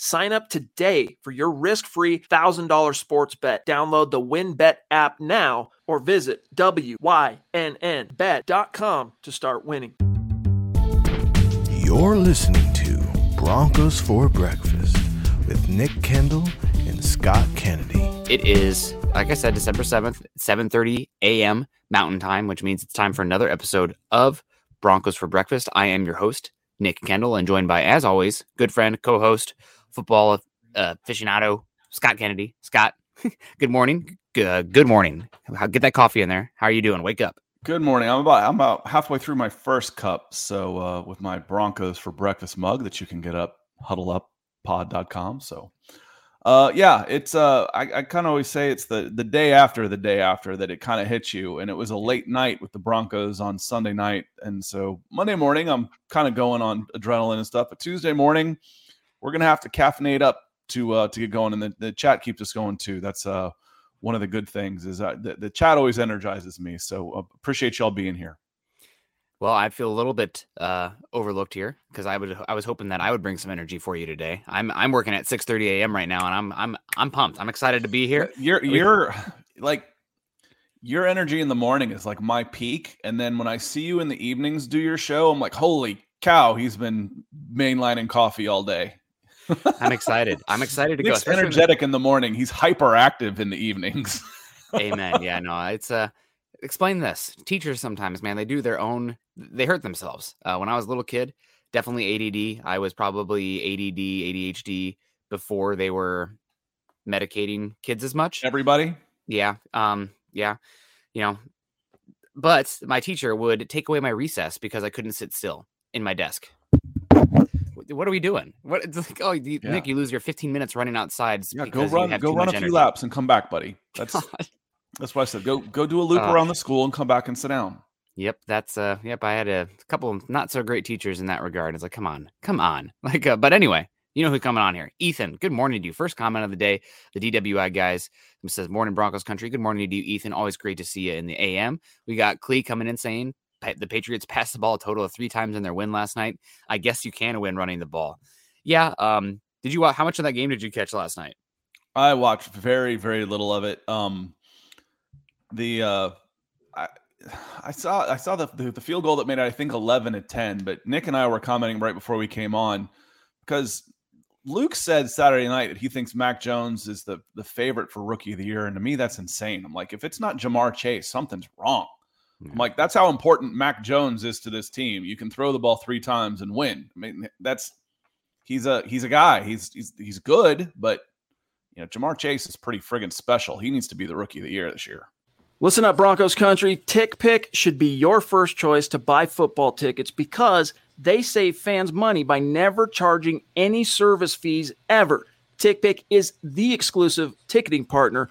Sign up today for your risk-free $1,000 sports bet. Download the WinBet app now or visit wynnbet.com to start winning. You're listening to Broncos for Breakfast with Nick Kendall and Scott Kennedy. It is, like I said, December 7th, 7:30 a.m. Mountain Time, which means it's time for another episode of Broncos for Breakfast. I am your host, Nick Kendall, and joined by, as always, good friend, co-host, football aficionado, Scott Kennedy. Scott, good morning. Good morning. Get that coffee in there. How are you doing? Wake up. Good morning. I'm about halfway through my first cup. So with my Broncos for Breakfast mug that you can get up, huddleuppod.com. So yeah, it's I kind of always say it's the day after the day after that it kind of hits you. And it was a late night with the Broncos on Sunday night. And so Monday morning, I'm kind of going on adrenaline and stuff. But Tuesday morning, we're going to have to caffeinate up to get going. And the chat keeps us going, too. That's one of the good things is the chat always energizes me. So appreciate y'all being here. Well, I feel a little bit overlooked here because I was hoping that I would bring some energy for you today. I'm working at 6:30 a.m. right now, and I'm pumped. I'm excited to be here. You're like your energy in the morning is like my peak. And then when I see you in the evenings do your show, I'm like, holy cow, he's been mainlining coffee all day. I'm excited to go. He's energetic in the morning. He's hyperactive in the evenings. Amen. Yeah, no, it's explain this. Teachers sometimes, man, they hurt themselves. When I was a little kid, definitely ADD. I was probably ADD, ADHD before they were medicating kids as much. Everybody? Yeah. Yeah. You know, but my teacher would take away my recess because I couldn't sit still in my desk. What are we doing? What? It's like, oh, yeah. Nick, you lose your 15 minutes running outside. Yeah, go run a few laps and come back, buddy. That's why I said go do a loop around the school and come back and sit down. Yep, that's I had a couple of not so great teachers in that regard. It's like, come on. Like, but anyway, you know who's coming on here? Ethan. Good morning to you. First comment of the day. The DWI guys says, "Morning Broncos country." Good morning to you, Ethan. Always great to see you in the AM. We got Clee coming in saying the Patriots passed the ball a total of 3 times in their win last night. I guess you can win running the ball. Yeah. Did you watch? How much of that game did you catch last night? I watched very, very little of it. I saw the field goal that made it, I think 11-10, but Nick and I were commenting right before we came on because Luke said Saturday night that he thinks Mac Jones is the favorite for rookie of the year. And to me, that's insane. I'm like, if it's not Ja'Marr Chase, something's wrong. I'm like, that's how important Mac Jones is to this team. You can throw the ball 3 times and win. I mean, he's a guy. He's good, but you know, Ja'Marr Chase is pretty friggin' special. He needs to be the rookie of the year this year. Listen up, Broncos country. TickPick should be your first choice to buy football tickets because they save fans money by never charging any service fees ever. TickPick is the exclusive ticketing partner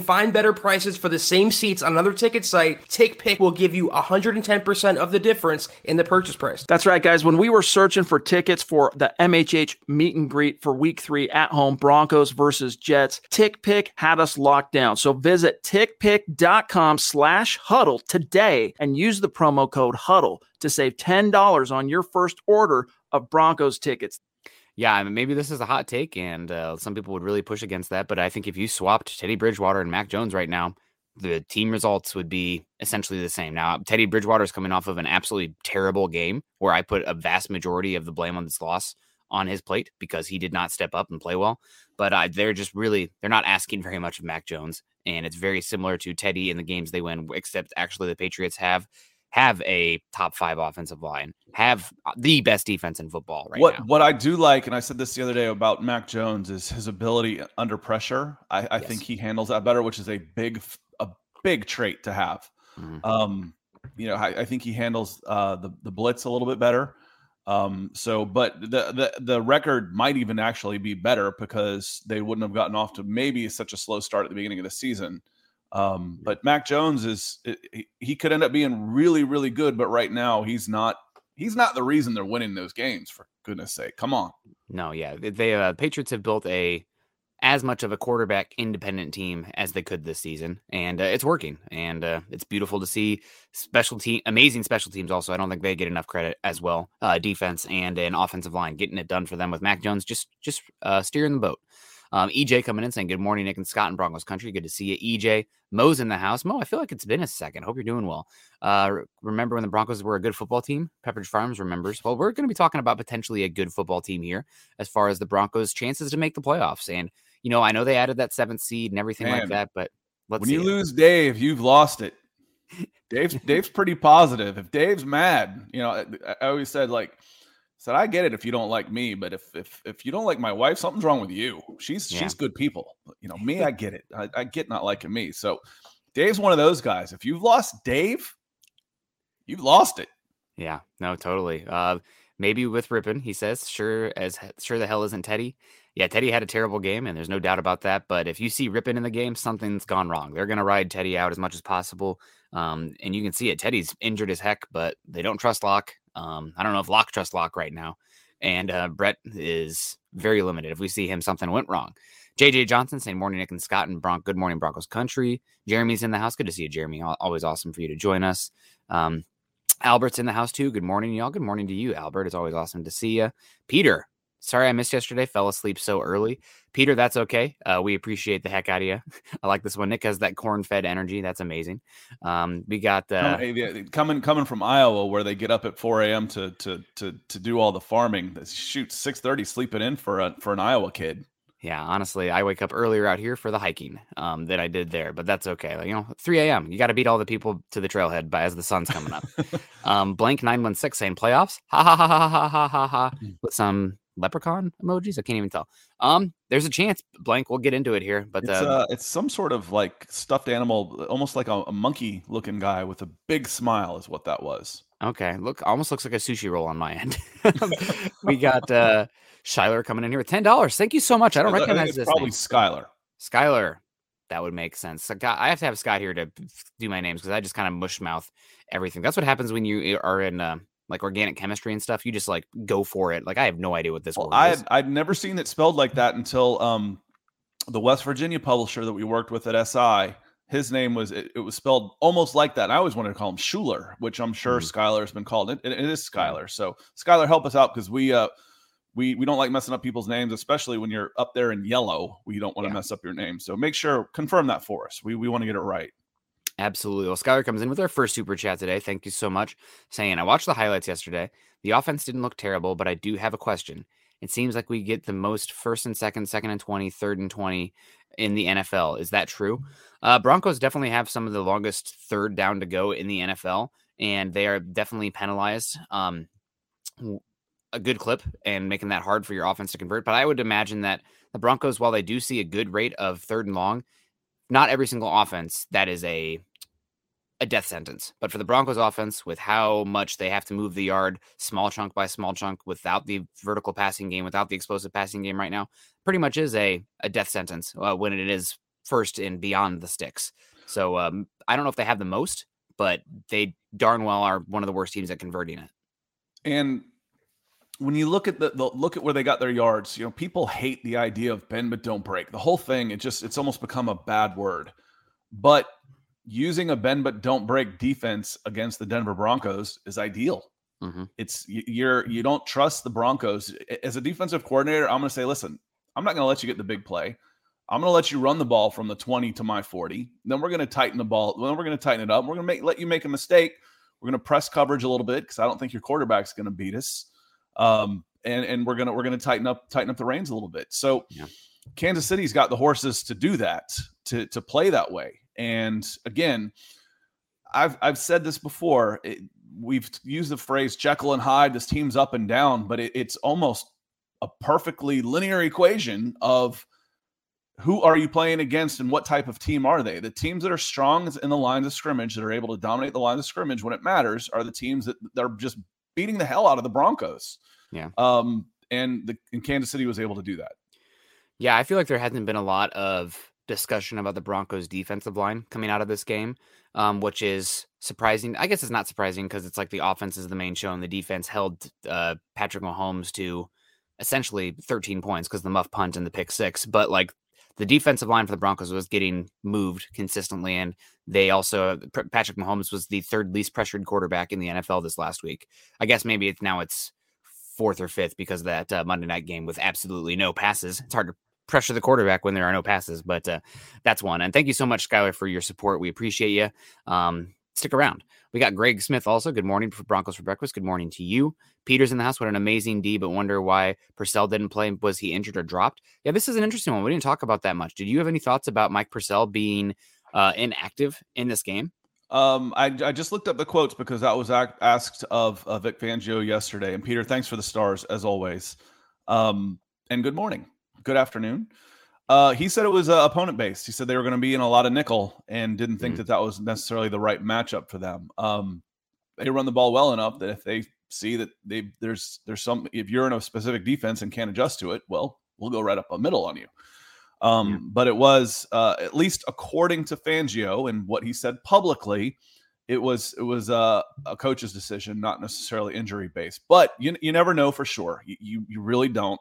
find better prices for the same seats on another ticket site, TickPick will give you 110% of the difference in the purchase price. That's right, guys. When we were searching for tickets for the MHH meet and greet for week 3 at home, Broncos versus Jets, TickPick had us locked down. So visit TickPick.com/huddle today and use the promo code huddle to save $10 on your first order of Broncos tickets. Yeah, I mean, maybe this is a hot take, and some people would really push against that. But I think if you swapped Teddy Bridgewater and Mac Jones right now, the team results would be essentially the same. Now, Teddy Bridgewater is coming off of an absolutely terrible game where I put a vast majority of the blame on this loss on his plate because he did not step up and play well. But they're not asking very much of Mac Jones. And it's very similar to Teddy in the games they win, except actually the Patriots have have a top five offensive line, have the best defense in football right now. What I do like, and I said this the other day about Mac Jones, is his ability under pressure. I think he handles that better, which is a big trait to have. Mm-hmm. I think he handles the blitz a little bit better. But the record might even actually be better because they wouldn't have gotten off to maybe such a slow start at the beginning of the season. But Mac Jones he could end up being really, really good. But right now he's not the reason they're winning those games, for goodness sake. Come on. No. Yeah. The Patriots have built as much of a quarterback independent team as they could this season. And it's working, and it's beautiful to see. Amazing special teams. Also, I don't think they get enough credit as well. Defense and an offensive line getting it done for them with Mac Jones, just steering the boat. EJ coming in saying, good morning, Nick and Scott in Broncos country. Good to see you, EJ. Mo's in the house. Mo, I feel like it's been a second. Hope you're doing well. Remember when the Broncos were a good football team? Pepperidge Farms remembers. Well, we're going to be talking about potentially a good football team here as far as the Broncos' chances to make the playoffs. And, I know they added that 7th seed and everything like that, but let's see. When you lose Dave, you've lost it. Dave's pretty positive. If Dave's mad, I always said, so I get it if you don't like me, but if you don't like my wife, something's wrong with you. She's good people. Me, I get it. I get not liking me. So Dave's one of those guys. If you've lost Dave, you've lost it. Yeah, no, totally. Maybe with Rippin, he says, sure the hell isn't Teddy. Yeah, Teddy had a terrible game, and there's no doubt about that. But if you see Rippin in the game, something's gone wrong. They're going to ride Teddy out as much as possible. And you can see it. Teddy's injured as heck, but they don't trust Lock. I don't know if Lock trusts Lock right now, and Brett is very limited. If we see him, something went wrong. JJ Johnson saying, morning Nick and Scott and good morning Broncos country. Jeremy's in the house. Good to see you, Jeremy. Always awesome for you to join us. Albert's in the house too. Good morning, y'all. Good morning to you, Albert. It's always awesome to see you. Peter, sorry I missed yesterday. Fell asleep so early. Peter, that's okay. We appreciate the heck out of you. I like this one. Nick has that corn-fed energy. That's amazing. We got coming from Iowa, where they get up at 4 a.m. to do all the farming. Shoot, 6:30 sleeping in for an Iowa kid. Yeah, honestly, I wake up earlier out here for the hiking that I did there, but that's okay. 3 a.m. You got to beat all the people to the trailhead as the sun's coming up. Blank 916 saying playoffs. Ha ha ha ha ha ha ha ha. With some leprechaun emojis. I can't even tell. There's a chance, Blank. We'll get into it here, but it's some sort of stuffed animal, almost like a monkey looking guy with a big smile is what that was. Okay. Almost looks like a sushi roll on my end. We got Skylar coming in here with $10. Thank you so much. I don't recognize this. Probably Skylar. That would make sense. I have to have Scott here to do my names, because I just kind of mush mouth everything. That's what happens when you are in organic chemistry and stuff. You just go for it. I have no idea what this word is. I'd never seen it spelled like that until the West Virginia publisher that we worked with at SI. His name was, it was spelled almost like that. And I always wanted to call him Schuler, which I'm sure Skylar has been called. It is Skylar. So Skylar, help us out, because we don't like messing up people's names, especially when you're up there in yellow. We don't want to mess up your name. So make sure, confirm that for us. We want to get it right. Absolutely. Well, Skylar comes in with our first super chat today. Thank you so much. Saying, I watched the highlights yesterday. The offense didn't look terrible, but I do have a question. It seems like we get the most first and second, second and 20, third and 20 in the NFL. Is that true? Broncos definitely have some of the longest third down to go in the NFL, and they are definitely penalized a good clip and making that hard for your offense to convert. But I would imagine that the Broncos, while they do see a good rate of third and long, not every single offense, that is a death sentence. But for the Broncos offense, with how much they have to move the yard, small chunk by small chunk, without the vertical passing game, without the explosive passing game right now, pretty much is a death sentence when it is first and beyond the sticks. So I don't know if they have the most, but they darn well are one of the worst teams at converting it. And when you look at look at where they got their yards, people hate the idea of bend but don't break. The whole thing, it's almost become a bad word. But using a bend but don't break defense against the Denver Broncos is ideal. Mm-hmm. You don't trust the Broncos. As a defensive coordinator, I'm going to say, listen, I'm not going to let you get the big play. I'm going to let you run the ball from the 20 to my 40. Then we're going to tighten the ball. Then we're going to tighten it up. We're going to let you make a mistake. We're going to press coverage a little bit, because I don't think your quarterback's going to beat us. And we're gonna tighten up the reins a little bit. So Kansas City's got the horses to do that, to play that way. And again, I've said this before. We've used the phrase Jekyll and Hyde. This team's up and down, but it's almost a perfectly linear equation of who are you playing against and what type of team are they? The teams that are strong in the lines of scrimmage, that are able to dominate the lines of scrimmage when it matters, are the teams that they're just beating the hell out of the Broncos. Yeah. And Kansas City was able to do that. Yeah, I feel like there hasn't been a lot of discussion about the Broncos defensive line coming out of this game, which is surprising. I guess it's not surprising because it's like the offense is the main show and the defense held Patrick Mahomes to essentially 13 points because the muff punt and the pick six. But like the defensive line for the Broncos was getting moved consistently. And they also, Patrick Mahomes was the third least pressured quarterback in the NFL this last week. I guess maybe it's fourth or fifth because of that Monday night game with absolutely no passes. It's hard to pressure the quarterback when there are no passes, but that's one. And thank you so much, Skylar, for your support. We appreciate you. Stick around. We got Greg Smith also. Good morning for Broncos for Breakfast. Good morning to you. Peter's in the house. What an amazing D, but wonder why Purcell didn't play. Was he injured or dropped? Yeah, this is an interesting one. We didn't talk about that much. Did you have any thoughts about Mike Purcell being inactive in this game? I just looked up the quotes because that was asked of Vic Fangio yesterday. And Peter, thanks for the stars as always. And good morning. Good afternoon. He said it was opponent based. He said they were going to be in a lot of nickel and didn't think that was necessarily the right matchup for them. They run the ball well enough that if they see that there's some, if you're in a specific defense and can't adjust to it, well, we'll go right up the middle on you. But it was at least according to Fangio and what he said publicly, it was a coach's decision, not necessarily injury based. But you never know for sure. You really don't.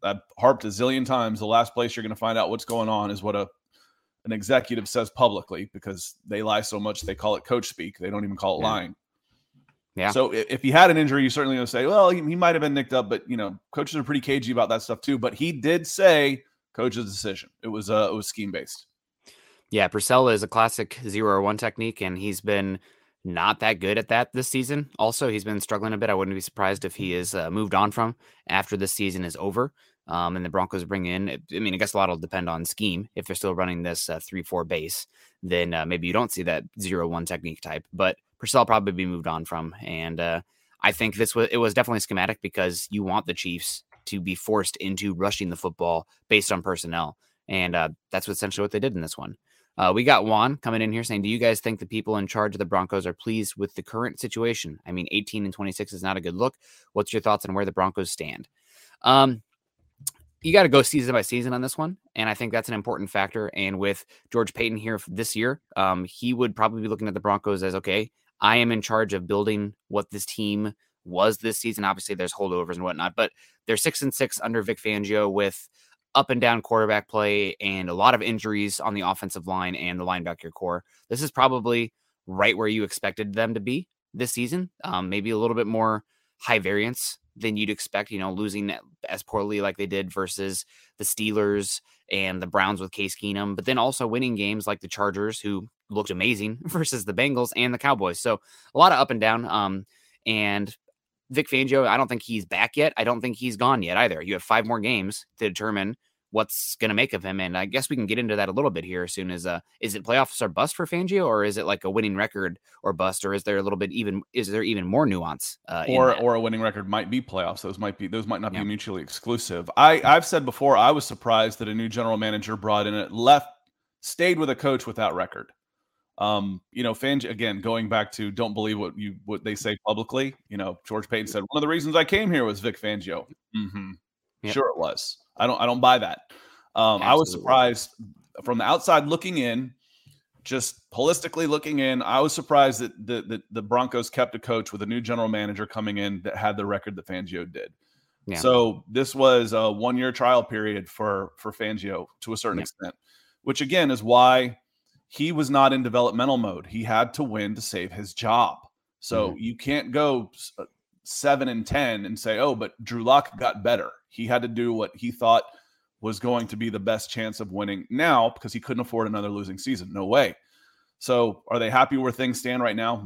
I've harped a zillion times. The last place you're going to find out what's going on is what an executive says publicly, because they lie so much they call it coach speak. They don't even call it lying. Yeah. So if he had an injury, you certainly going to say, well, he might have been nicked up, but coaches are pretty cagey about that stuff too. But he did say coach's decision. It was scheme based. Yeah, Purcell is a classic 0 or 1 technique, and he's been not that good at that this season. Also, he's been struggling a bit. I wouldn't be surprised if he is moved on from after this season is over. And the Broncos bring in, I guess a lot will depend on scheme. If they're still running this 3-4 base, then maybe you don't see that 0-1 technique type, but Purcell probably be moved on from. And I think it was definitely schematic, because you want the Chiefs to be forced into rushing the football based on personnel. And that's essentially what they did in this one. We got Juan coming in here saying, do you guys think the people in charge of the Broncos are pleased with the current situation? I mean, 18 and 26 is not a good look. What's your thoughts on where the Broncos stand? You got to go season by season on this one. And I think that's an important factor. And with George Payton here this year, he would probably be looking at the Broncos as, okay, I am in charge of building what this team was this season. Obviously there's holdovers and whatnot, but they're 6-6 under Vic Fangio with up and down quarterback play and a lot of injuries on the offensive line and the linebacker core. This is probably right where you expected them to be this season. Maybe a little bit more high variance than you'd expect, losing as poorly like they did versus the Steelers and the Browns with Case Keenum, but then also winning games like the Chargers, who looked amazing, versus the Bengals and the Cowboys. So a lot of up and down. And Vic Fangio, I don't think he's back yet. I don't think he's gone yet either. You have 5 more games to determine what's going to make of him. And I guess we can get into that a little bit here as soon as, is it playoffs or bust for Fangio, or is it like a winning record or bust, or is there a little bit even more nuance? Or a winning record might be playoffs. Those might not be mutually exclusive. I've said before, I was surprised that a new general manager brought in stayed with a coach without record. Fangio, again, going back to don't believe what they say publicly. George Payton said, one of the reasons I came here was Vic Fangio. Mm-hmm. Yep. Sure it was. I don't buy that. I was surprised from the outside looking in, just holistically looking in. I was surprised that the Broncos kept a coach with a new general manager coming in that had the record that Fangio did. Yeah. So this was a 1-year trial period for Fangio to a certain extent, which again is why he was not in developmental mode. He had to win to save his job. So you can't go 7-10 and say, oh, but Drew Lock got better. He had to do what he thought was going to be the best chance of winning now, because he couldn't afford another losing season. No way. So are they happy where things stand right now?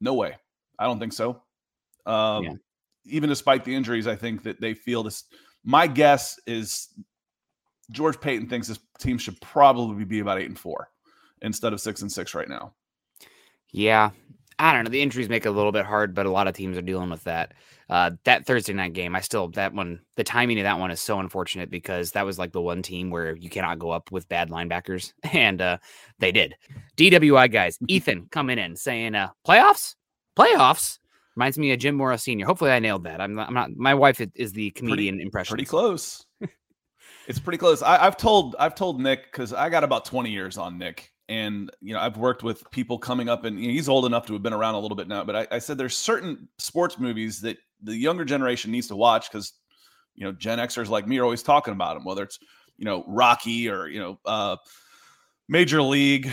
No way. I don't think so. Even despite the injuries, I think that they feel this. My guess is George Payton thinks this team should probably be about 8-4 instead of 6-6 right now. Yeah, I don't know. The injuries make it a little bit hard, but a lot of teams are dealing with that. That Thursday night game, the timing of that one is so unfortunate because that was like the one team where you cannot go up with bad linebackers, and they did. DWI guys, Ethan coming in saying, playoffs? Reminds me of Jim Mora Sr. Hopefully I nailed that. I'm not, my wife is the comedian impression. Pretty close. It's pretty close. I've told Nick, cause I got about 20 years on Nick. And, you know, I've worked with people coming up, and he's old enough to have been around a little bit now, but I said there's certain sports movies that the younger generation needs to watch because, you know, Gen Xers like me are always talking about them, whether it's, you know, Rocky or, you know, Major League, you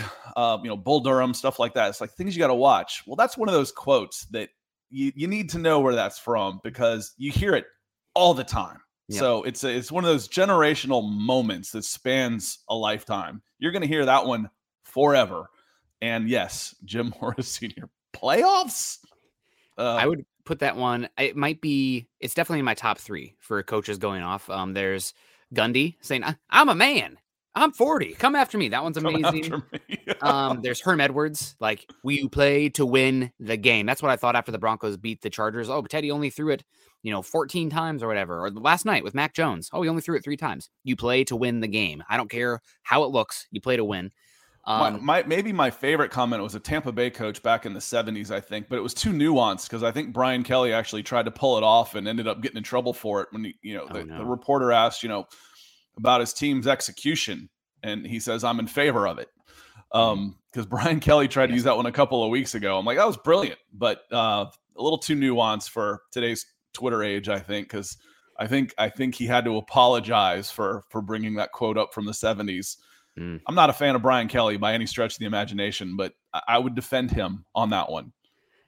know, Bull Durham, stuff like that. It's like things you got to watch. Well, that's one of those quotes that you need to know where that's from because you hear it all the time. Yep. So it's one of those generational moments that spans a lifetime. You're going to hear that one forever. And yes, Jim Mora Sr. Playoffs? I would put that one. It's definitely in my top three for coaches going off. There's Gundy saying, I'm a man. I'm 40. Come after me. That one's amazing. There's Herm Edwards. Like, we play to win the game. That's what I thought after the Broncos beat the Chargers. Oh, but Teddy only threw it, 14 times or whatever. Or last night with Mac Jones. Oh, he only threw it 3 times. You play to win the game. I don't care how it looks. You play to win. My favorite comment was a Tampa Bay coach back in the 70s, I think, but it was too nuanced because I think Brian Kelly actually tried to pull it off and ended up getting in trouble for it when the reporter asked, about his team's execution, and he says, I'm in favor of it. Because Brian Kelly tried to use that one a couple of weeks ago. I'm like, that was brilliant, but a little too nuanced for today's Twitter age, I think, because I think he had to apologize for bringing that quote up from the 70s. I'm not a fan of Brian Kelly by any stretch of the imagination, but I would defend him on that one.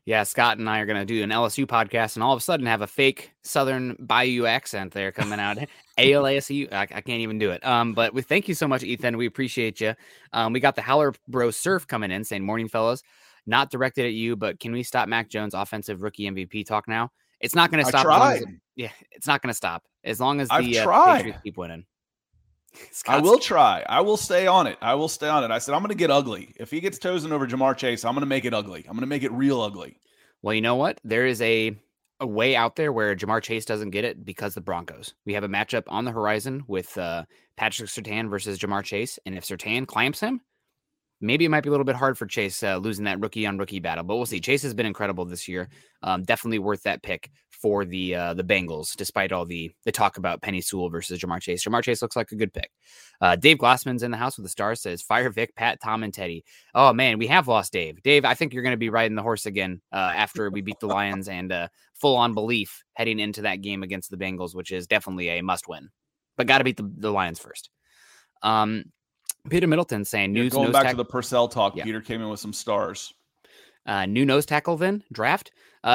Yeah, Scott and I are going to do an LSU podcast and all of a sudden have a fake Southern Bayou accent there coming out. ALSU, I can't even do it. But we thank you so much, Ethan. We appreciate you. We got the Howler Bro Surf coming in saying, morning, fellas. Not directed at you, but can we stop Mac Jones' offensive rookie MVP talk now? It's not going to stop. It's not going to stop. As long as the Patriots keep winning. Scott's I will try. I will stay on it. I said, I'm going to get ugly. If he gets chosen over Ja'Marr Chase, I'm going to make it ugly. I'm going to make it real ugly. Well, you know what? There is a way out there where Ja'Marr Chase doesn't get it because the Broncos. We have a matchup on the horizon with Patrick Surtain versus Ja'Marr Chase. And if Surtain clamps him, maybe it might be a little bit hard for Chase losing that rookie on rookie battle. But we'll see. Chase has been incredible this year. Definitely worth that pick for the Bengals, despite all the talk about Penei Sewell versus Ja'Marr Chase. Ja'Marr Chase looks like a good pick. Dave Glossman's in the house with the stars, says, fire Vic, Pat, Tom, and Teddy. Oh, man, we have lost Dave. Dave, I think you're going to be riding the horse again after we beat the Lions and full-on belief heading into that game against the Bengals, which is definitely a must-win. But got to beat the Lions first. Peter Middleton saying, going back to the Purcell talk, yeah. Peter came in with some stars. New nose tackle, then draft.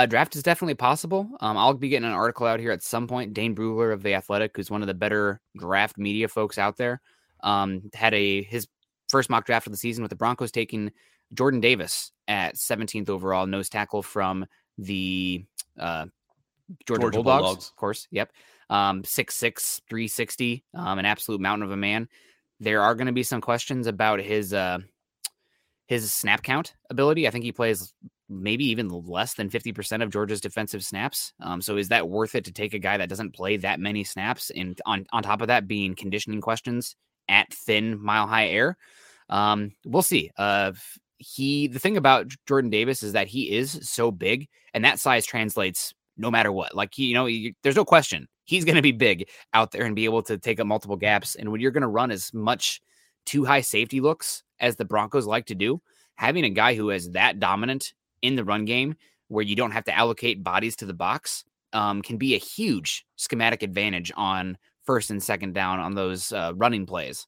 Draft is definitely possible. I'll be getting an article out here at some point. Dane Brugler of The Athletic, who's one of the better draft media folks out there, had his first mock draft of the season with the Broncos taking Jordan Davis at 17th overall, nose tackle from the Georgia Bulldogs, of course. Yep. 6'6", 360, an absolute mountain of a man. There are going to be some questions about his snap count ability. I think he plays maybe even less than 50% of Georgia's defensive snaps. So is that worth it to take a guy that doesn't play that many snaps? And on top of that being conditioning questions at thin mile-high air. We'll see. The thing about Jordan Davis is that he is so big, and that size translates no matter what. Like, there's no question. He's going to be big out there and be able to take up multiple gaps. And when you're going to run as much too high safety looks as the Broncos like to do, having a guy who is that dominant in the run game where you don't have to allocate bodies to the box can be a huge schematic advantage on first and second down on those running plays.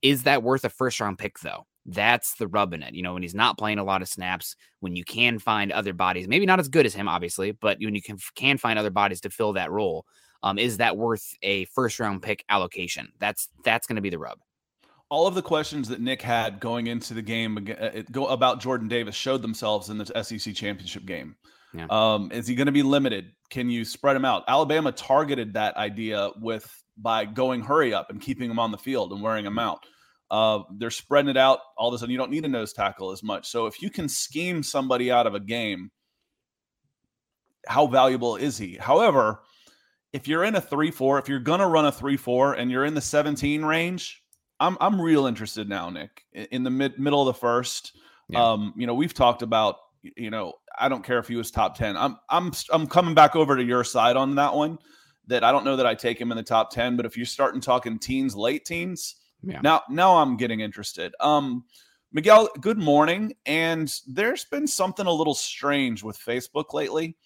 Is that worth a first round pick though? That's the rub in it. When he's not playing a lot of snaps, when you can find other bodies, maybe not as good as him, obviously, but when you can find other bodies to fill that role, is that worth a first round pick allocation? That's going to be the rub. All of the questions that Nick had going into the game about Jordan Davis showed themselves in the SEC championship game. Yeah. Is he going to be limited? Can you spread him out? Alabama targeted that idea by going hurry up and keeping him on the field and wearing him out. They're spreading it out. All of a sudden, you don't need a nose tackle as much. So if you can scheme somebody out of a game, how valuable is he? However, if you're in a 3-4, if you're going to run a 3-4 and you're in the 17 range, I'm real interested now, Nick, in the middle of the first. Yeah. We've talked about, I don't care if he was top 10. I'm coming back over to your side on that one, that I don't know that I take him in the top 10, but if you're starting talking teens, late teens, yeah. Now I'm getting interested. Miguel, good morning. And there's been something a little strange with Facebook lately.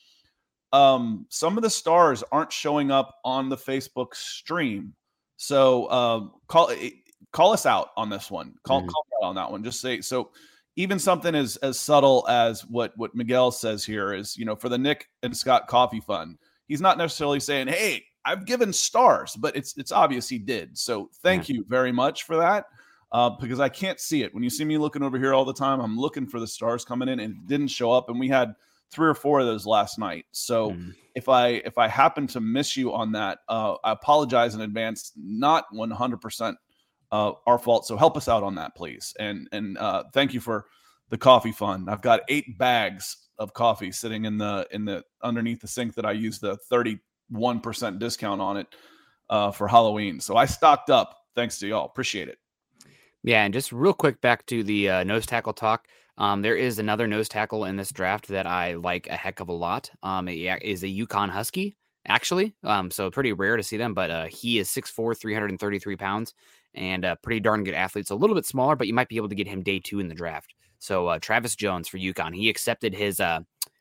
Some of the stars aren't showing up on the Facebook stream. So call us out on this one. Call out on that one. Just say, so even something as subtle as what Miguel says here is, for the Nick and Scott Coffee Fund, he's not necessarily saying, hey, I've given stars, but it's obvious he did. So thank you very much for that, because I can't see it. When you see me looking over here all the time, I'm looking for the stars coming in, and it didn't show up. And we had 3 or 4 of those last night. So if I happen to miss you on that, I apologize in advance. Not 100% our fault. So help us out on that, please. And thank you for the coffee fund. I've got 8 bags of coffee sitting in the underneath the sink that I use the 31% discount on it for Halloween. So I stocked up. Thanks to y'all. Appreciate it. Yeah. And just real quick back to the nose tackle talk. There is another nose tackle in this draft that I like a heck of a lot. It is a Yukon Husky, actually. So pretty rare to see them, but he is 6'4", 333 pounds, and a pretty darn good athlete. So a little bit smaller, but you might be able to get him day 2 in the draft. So Travis Jones for UConn. He accepted his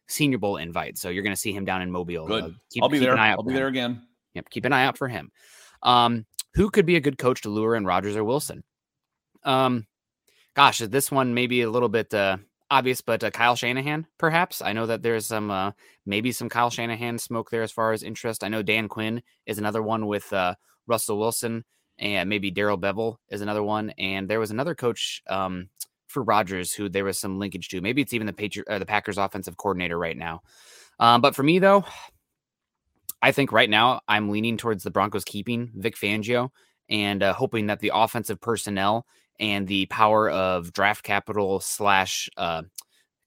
Senior Bowl invite. So you're going to see him down in Mobile. Good. I'll be there again. Yep, keep an eye out for him. Who could be a good coach to lure in Rodgers or Wilson? Gosh, this one may be a little bit obvious, but Kyle Shanahan, perhaps. I know that there's some maybe some Kyle Shanahan smoke there as far as interest. I know Dan Quinn is another one with Russell Wilson, and maybe Daryl Bevel is another one. And there was another coach for Rodgers who there was some linkage to. Maybe it's even the Packers offensive coordinator right now. But for me, though, I think right now I'm leaning towards the Broncos keeping Vic Fangio and hoping that the offensive personnel and the power of draft capital /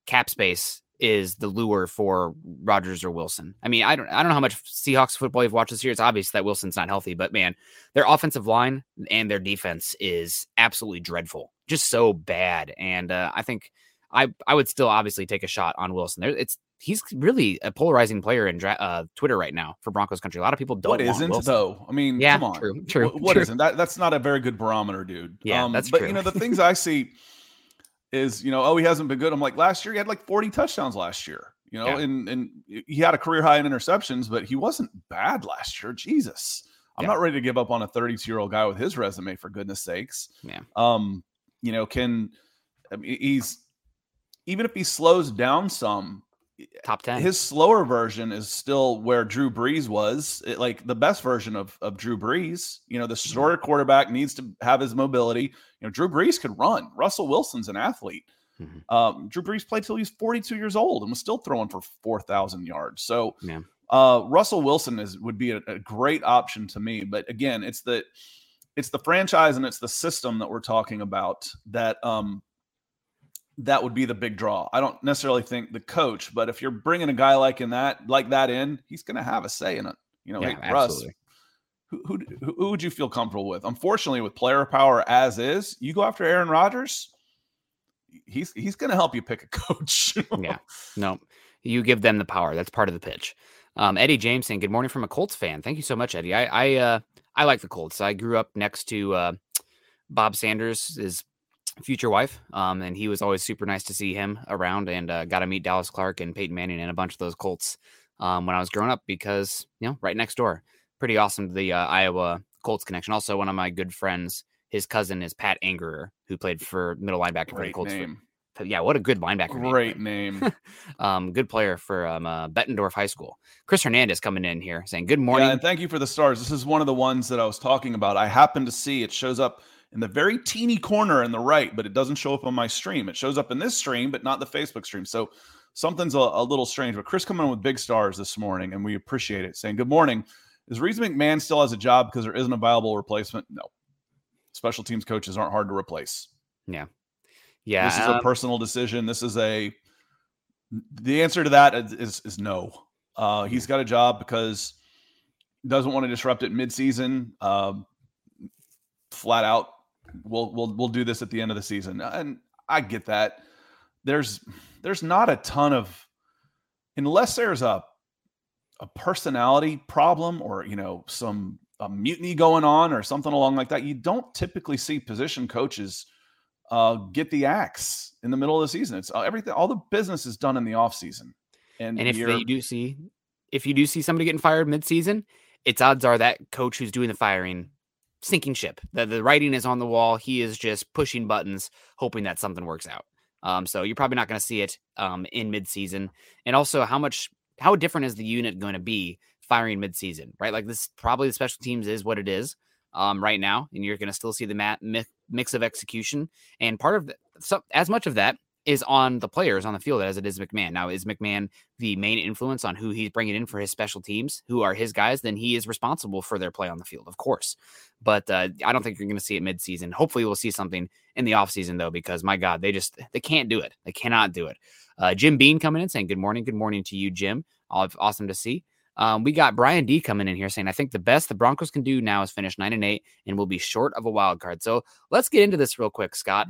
cap space is the lure for Rodgers or Wilson. I mean, I don't know how much Seahawks football you've watched this year. It's obvious that Wilson's not healthy, but man, their offensive line and their defense is absolutely dreadful, just so bad. And I think I would still obviously take a shot on Wilson. He's really a polarizing player in Twitter right now for Broncos country. A lot of people don't. What isn't Wilson, though? I mean, yeah, come on. True. What isn't that? That's not a very good barometer, dude. Yeah, that's true. But the things I see is, oh, he hasn't been good. I'm like, last year he had like 40 touchdowns last year. And he had a career high in interceptions, but he wasn't bad last year. Jesus, I'm not ready to give up on a 32-year-old guy with his resume, for goodness sakes. Yeah. Even if he slows down some. Top 10. His slower version is still where Drew Brees was, like the best version of Drew Brees. The shorter quarterback needs to have his mobility. Drew Brees could run. Russell Wilson's an athlete. Mm-hmm. Drew Brees played till he was 42 years old and was still throwing for 4,000 yards. So Russell Wilson would be a great option to me. But again, it's the franchise and it's the system that we're talking about that that would be the big draw. I don't necessarily think the coach, but if you're bringing a guy like that in, he's going to have a say in it. Hey, Russ, who would you feel comfortable with? Unfortunately, with player power as is, you go after Aaron Rodgers, he's going to help you pick a coach. Yeah, no, you give them the power. That's part of the pitch. Eddie Jameson, good morning from a Colts fan. Thank you so much, Eddie. I like the Colts. I grew up next to Bob Sanders, his future wife, and he was always super nice to see him around, and got to meet Dallas Clark and Peyton Manning and a bunch of those Colts when I was growing up, because right next door. Pretty awesome, the Iowa Colts connection. Also, one of my good friends, his cousin is Pat Angerer, who played for middle linebacker for the Colts. What a good linebacker. Great name. Good player for Bettendorf High School. Chris Hernandez coming in here saying good morning. Yeah, and thank you for the stars. This is one of the ones that I was talking about. I happen to see it shows up in the very teeny corner in the right, but it doesn't show up on my stream. It shows up in this stream, but not the Facebook stream. So something's a little strange. But Chris coming in with big stars this morning, and we appreciate it, saying, good morning. Is Reese McMahon still has a job because there isn't a viable replacement? No. special teams coaches aren't hard to replace. Yeah. Yeah. This is a personal decision. This is the answer to that is no. He's got a job because he doesn't want to disrupt it midseason. Flat out. We'll do this at the end of the season. And I get that. There's not a ton of, unless there's a personality problem or, some mutiny going on or something along like that, you don't typically see position coaches get the axe in the middle of the season. It's everything. All the business is done in the off season. And if you do see somebody getting fired mid season, it's odds are that coach who's doing the firing sinking ship. The writing is on the wall. He is just pushing buttons, hoping that something works out. So you're probably not going to see it in midseason. And also, how different is the unit going to be firing midseason, right? Like this, probably the special teams is what it is right now, and you're going to still see the mix of execution. And part of as much of that is on the players on the field as it is McMahon. Now, is McMahon the main influence on who he's bringing in for his special teams, who are his guys? Then he is responsible for their play on the field, of course. But I don't think you're going to see it midseason. Hopefully we'll see something in the offseason, though, because, my God, they can't do it. They cannot do it. Jim Bean coming in saying, good morning to you, Jim. Awesome to see. We got Brian D coming in here saying, I think the best the Broncos can do now is finish 9-8 and we'll be short of a wild card. So let's get into this real quick, Scott.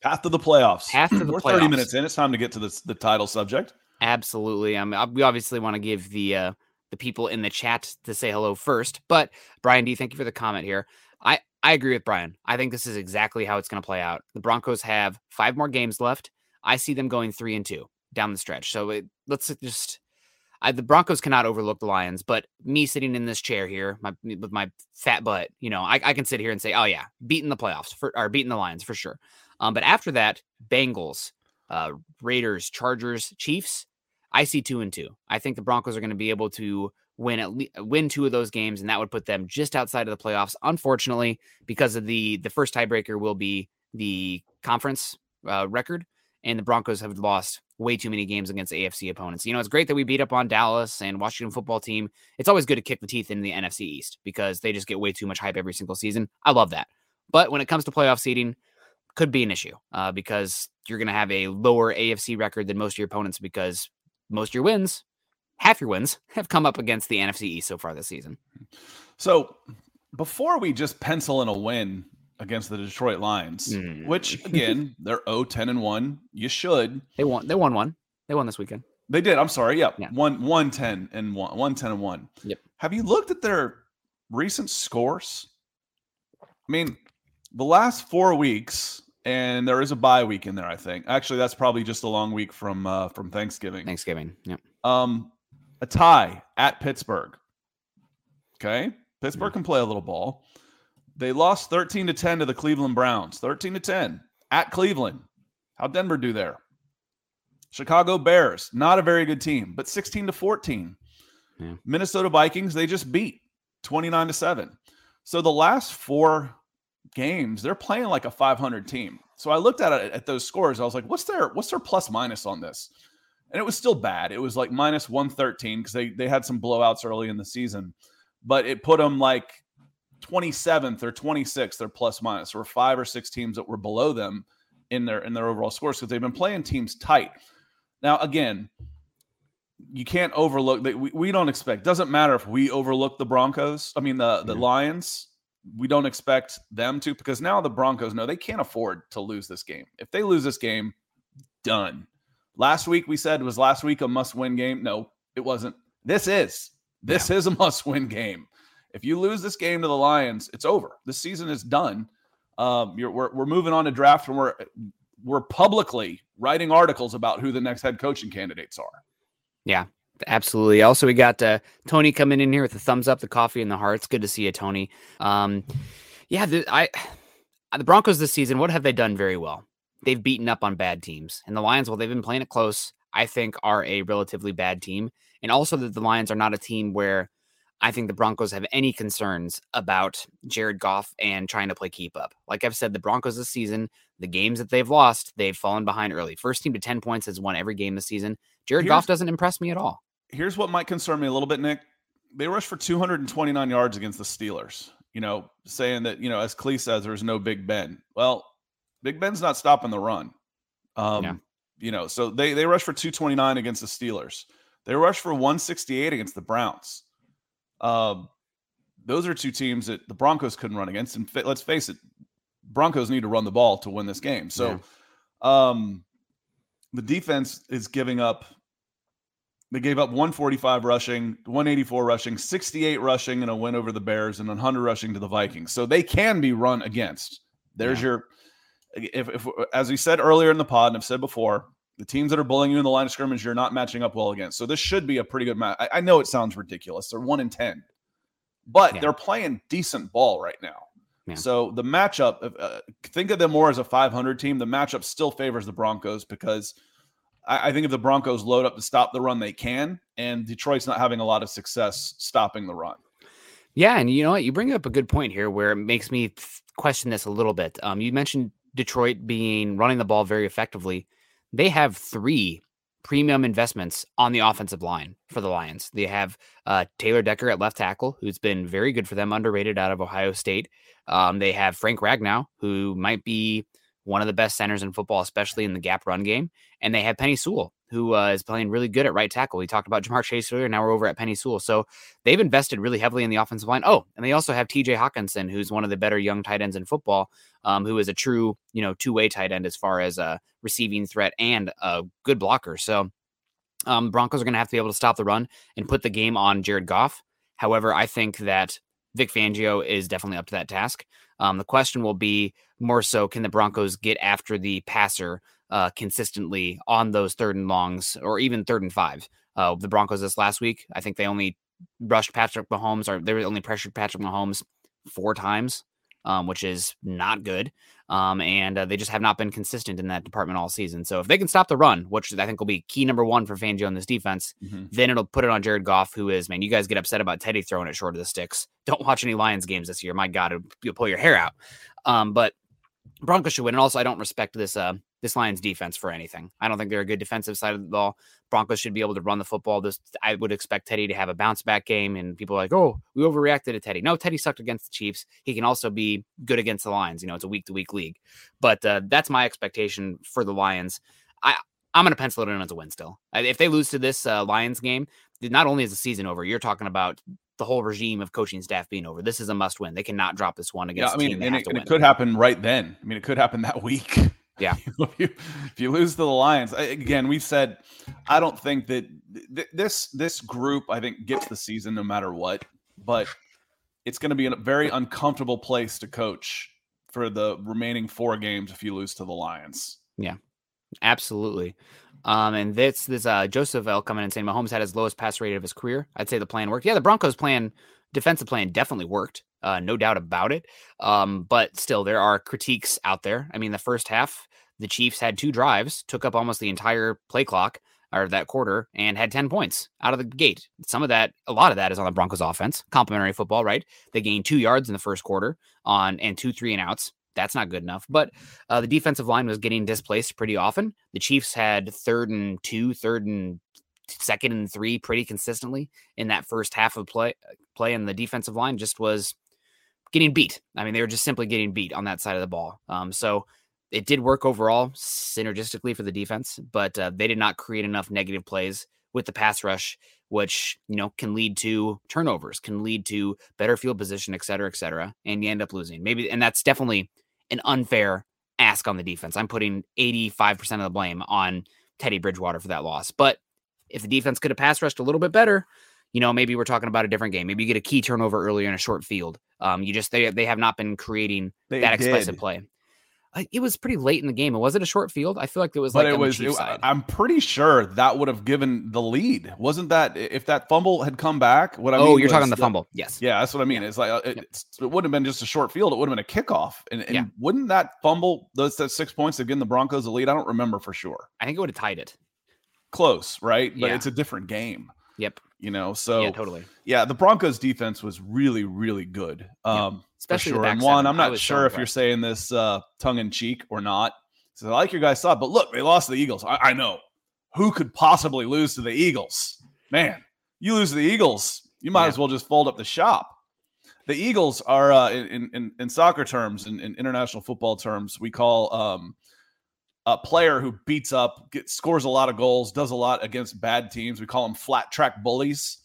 Path to the playoffs. We're 30 minutes in. It's time to get to the title subject. Absolutely. We obviously want to give the people in the chat to say hello first, but Brian D, thank you for the comment here. I agree with Brian. I think this is exactly how it's going to play out. The Broncos have 5 more games left. I see them going 3-2 down the stretch. So the Broncos cannot overlook the Lions, but me sitting in this chair here with my fat butt, I can sit here and say, oh yeah, beating the Lions for sure. But after that, Bengals, Raiders, Chargers, Chiefs, I see 2-2. I think the Broncos are going to be able to win 2 of those games, and that would put them just outside of the playoffs. Unfortunately, because of the first tiebreaker will be the conference record, and the Broncos have lost way too many games against AFC opponents. It's great that we beat up on Dallas and Washington football team. It's always good to kick the teeth in the NFC East because they just get way too much hype every single season. I love that. But when it comes to playoff seeding, could be an issue because you're going to have a lower AFC record than most of your opponents because most of your wins, half your wins, have come up against the NFC East so far this season. So before we just pencil in a win against the Detroit Lions, which again, they're 10-1. You should. They won one. They won this weekend. They did. I'm sorry. Yep. Yeah. 110-1. Yep. Have you looked at their recent scores? I mean, the last 4 weeks, and there is a bye week in there, I think. Actually, that's probably just a long week from Thanksgiving. Yep. A tie at Pittsburgh. Okay. Pittsburgh can play a little ball. They lost 13-10 to the Cleveland Browns. 13-10 at Cleveland. How'd Denver do there? Chicago Bears, not a very good team, but 16-14. Yeah. Minnesota Vikings, they just beat 29-7. So the last 4 games, they're playing like a 500 team. So I looked at it, at those scores. I was like, what's their plus minus on this? And it was still bad. It was like minus 113 because they had some blowouts early in the season, but it put them like 27th or 26th, they're plus minus. There were 5 or 6 teams that were below them in their overall scores because they've been playing teams tight. Now, again, you can't overlook that. We don't expect. Doesn't matter if we overlook the Broncos. I mean the Lions. We don't expect them to because now the Broncos know they can't afford to lose this game. If they lose this game, done. Last week we said was last week a must-win game. No, it wasn't. This is a must-win game. If you lose this game to the Lions, it's over. The season is done. We're moving on to draft, and we're publicly writing articles about who the next head coaching candidates are. Yeah, absolutely. Also, we got Tony coming in here with the thumbs up, the coffee, and the hearts. Good to see you, Tony. The Broncos this season, what have they done very well? They've beaten up on bad teams. And the Lions, well, they've been playing it close, I think, are a relatively bad team. And also that the Lions are not a team where I think the Broncos have any concerns about Jared Goff and trying to play keep up. Like I've said, the Broncos this season, the games that they've lost, they've fallen behind early. First team to 10 points has won every game this season. Jared Goff doesn't impress me at all. Here's what might concern me a little bit, Nick. They rushed for 229 yards against the Steelers. you know, saying that, you know, as Klee says, there's no Big Ben. Well, Big Ben's not stopping the run. You know, so they rushed for 229 against the Steelers. They rushed for 168 against the Browns. Those are two teams that the Broncos couldn't run against. And let's face it, Broncos need to run the ball to win this game. So the defense is giving up. They gave up 145 rushing, 184 rushing, 68 rushing, and a win over the Bears, and 100 rushing to the Vikings. So they can be run against. There's your if as we said earlier in the pod, and I've said before, the teams that are bullying you in the line of scrimmage, you're not matching up well against. So this should be a pretty good match. I know it sounds ridiculous. They're 1-10, but they're playing decent ball right now. So the matchup, think of them more as a 500 team. The matchup still favors the Broncos because I think if the Broncos load up to stop the run, they can. And Detroit's not having a lot of success stopping the run. Yeah, and you know what? You bring up a good point here where it makes me question this a little bit. You mentioned Detroit being running the ball very effectively. They have three premium investments on the offensive line for the Lions. They have Taylor Decker at left tackle, who's been very good for them, underrated out of Ohio State. They have Frank Ragnow, who might be one of the best centers in football, especially in the gap run game. And they have Penei Sewell, who is playing really good at right tackle. We talked about Ja'Marr Chase earlier. Now we're over at Penei Sewell. So they've invested really heavily in the offensive line. Oh, and they also have TJ Hawkinson, who's one of the better young tight ends in football, who is a true, you know, two-way tight end as far as a receiving threat and a good blocker. So Broncos are going to have to be able to stop the run and put the game on Jared Goff. However, I think that Vic Fangio is definitely up to that task. The question will be more so, can the Broncos get after the passer consistently on those 3rd and longs or even 3rd and 5? The Broncos this last week, I think they only rushed Patrick Mahomes, or they only pressured Patrick Mahomes 4 times, which is not good. And they just have not been consistent in that department all season. So if they can stop the run, which I think will be key number one for Fangio in this defense, then it'll put it on Jared Goff, who is, man, you guys get upset about Teddy throwing it short of the sticks. Don't watch any Lions games this year. My God, you'll pull your hair out. But Broncos should win. And also, I don't respect this Lions defense for anything. I don't think they're a good defensive side of the ball. Broncos should be able to run the football. I would expect Teddy to have a bounce back game, and people are like, oh, we overreacted to Teddy. No, Teddy sucked against the Chiefs. He can also be good against the Lions. You know, it's a week-to-week league. But that's my expectation for the Lions. I'm going to pencil it in as a win still. If they lose to this Lions game, not only is the season over, you're talking about the whole regime of coaching staff being over. This is a must win. They cannot drop this one against the team. It could happen right then. I mean, it could happen that week. Yeah. If you lose to the Lions, again, we've said, I don't think that this group, I think, gets the season no matter what, but it's going to be a very uncomfortable place to coach for the remaining 4 games if you lose to the Lions. Yeah, absolutely. And this Joseph L coming and saying Mahomes had his lowest pass rate of his career. I'd say the plan worked. Yeah, the Broncos plan, defensive plan, definitely worked. No doubt about it. But still, there are critiques out there. I mean, the first half, the Chiefs had 2 drives, took up almost the entire play clock or that quarter, and had 10 points out of the gate. A lot of that is on the Broncos offense. Complimentary football, right? They gained 2 yards in the first quarter and 2 3-and-outs. That's not good enough. But the defensive line was getting displaced pretty often. The Chiefs had 3rd and 2, 3rd and 2, 2nd and 3 pretty consistently in that first half of play. And the defensive line just was getting beat. I mean, they were just simply getting beat on that side of the ball. So it did work overall synergistically for the defense, but they did not create enough negative plays with the pass rush, which, you know, can lead to turnovers, can lead to better field position, et cetera, and you end up losing. Maybe, and that's definitely an unfair ask on the defense. I'm putting 85% of the blame on Teddy Bridgewater for that loss. But if the defense could have pass rushed a little bit better, you know, maybe we're talking about a different game. Maybe you get a key turnover earlier in a short field. They have not been creating that explicit play. It was pretty late in the game. Was it a short field? I feel like it was like on the Chiefs side. I'm pretty sure that would have given the lead. Wasn't that if that fumble had come back? You're talking the fumble. Yes. Yeah, that's what I mean. Yeah. It's like it wouldn't have been just a short field. It would have been a kickoff. And wouldn't that fumble, that 6 points, have given the Broncos the lead? I don't remember for sure. I think it would have tied it. Close, right? But it's a different game. Yep. You know, so yeah, totally. Yeah, the Broncos defense was really, really good. Especially for sure. And Juan, I'm not sure if you're saying this tongue in cheek or not. So I like your guys' thought, but look, they lost to the Eagles. I know. Who could possibly lose to the Eagles? Man, you lose to the Eagles, you might as well just fold up the shop. The Eagles are in soccer terms, in international football terms, we call a player who beats up, scores a lot of goals, does a lot against bad teams. We call them flat track bullies.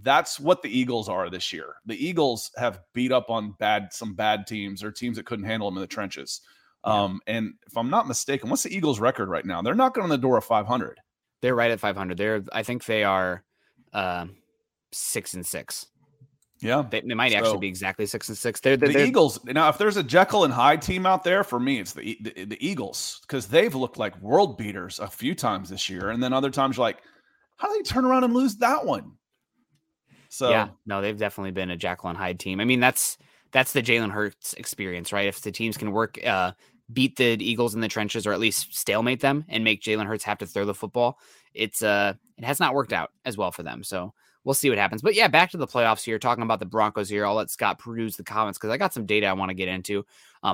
That's what the Eagles are this year. The Eagles have beat up on some bad teams or teams that couldn't handle them in the trenches. Yeah. And if I'm not mistaken, what's the Eagles' record right now? They're knocking on the door of 500. They're right at 500. I think they are 6-6. Yeah, they might actually be exactly 6-6. They're Eagles. Now, if there's a Jekyll and Hyde team out there, for me, it's the Eagles, because they've looked like world beaters a few times this year, and then other times you're like, how do they turn around and lose that one? So yeah, no, they've definitely been a Jekyll and Hyde team. I mean, that's the Jalen Hurts experience, right? If the teams can work, beat the Eagles in the trenches, or at least stalemate them and make Jalen Hurts have to throw the football, it has not worked out as well for them. So we'll see what happens. But yeah, back to the playoffs here, talking about the Broncos here. I'll let Scott peruse the comments because I got some data I want to get into.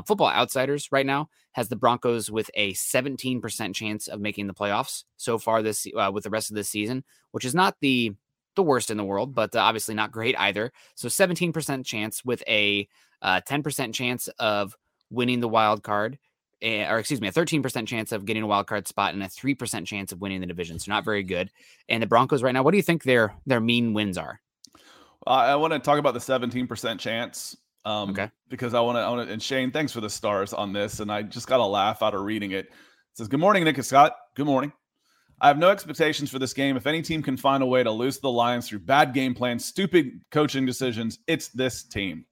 Football Outsiders right now has the Broncos with a 17% chance of making the playoffs so far this with the rest of this season, which is not the worst in the world, but obviously not great either. So 17% chance with a 10% chance of winning the wild card, a 13% chance of getting a wild card spot and a 3% chance of winning the division. So not very good. And the Broncos right now, what do you think their mean wins are? I want to talk about the 17% chance. Okay. Because I want to, and Shane, thanks for the stars on this. And I just got a laugh out of reading it. It says, "Good morning, Nick and Scott." Good morning. "I have no expectations for this game. If any team can find a way to lose the Lions through bad game plans, stupid coaching decisions, it's this team."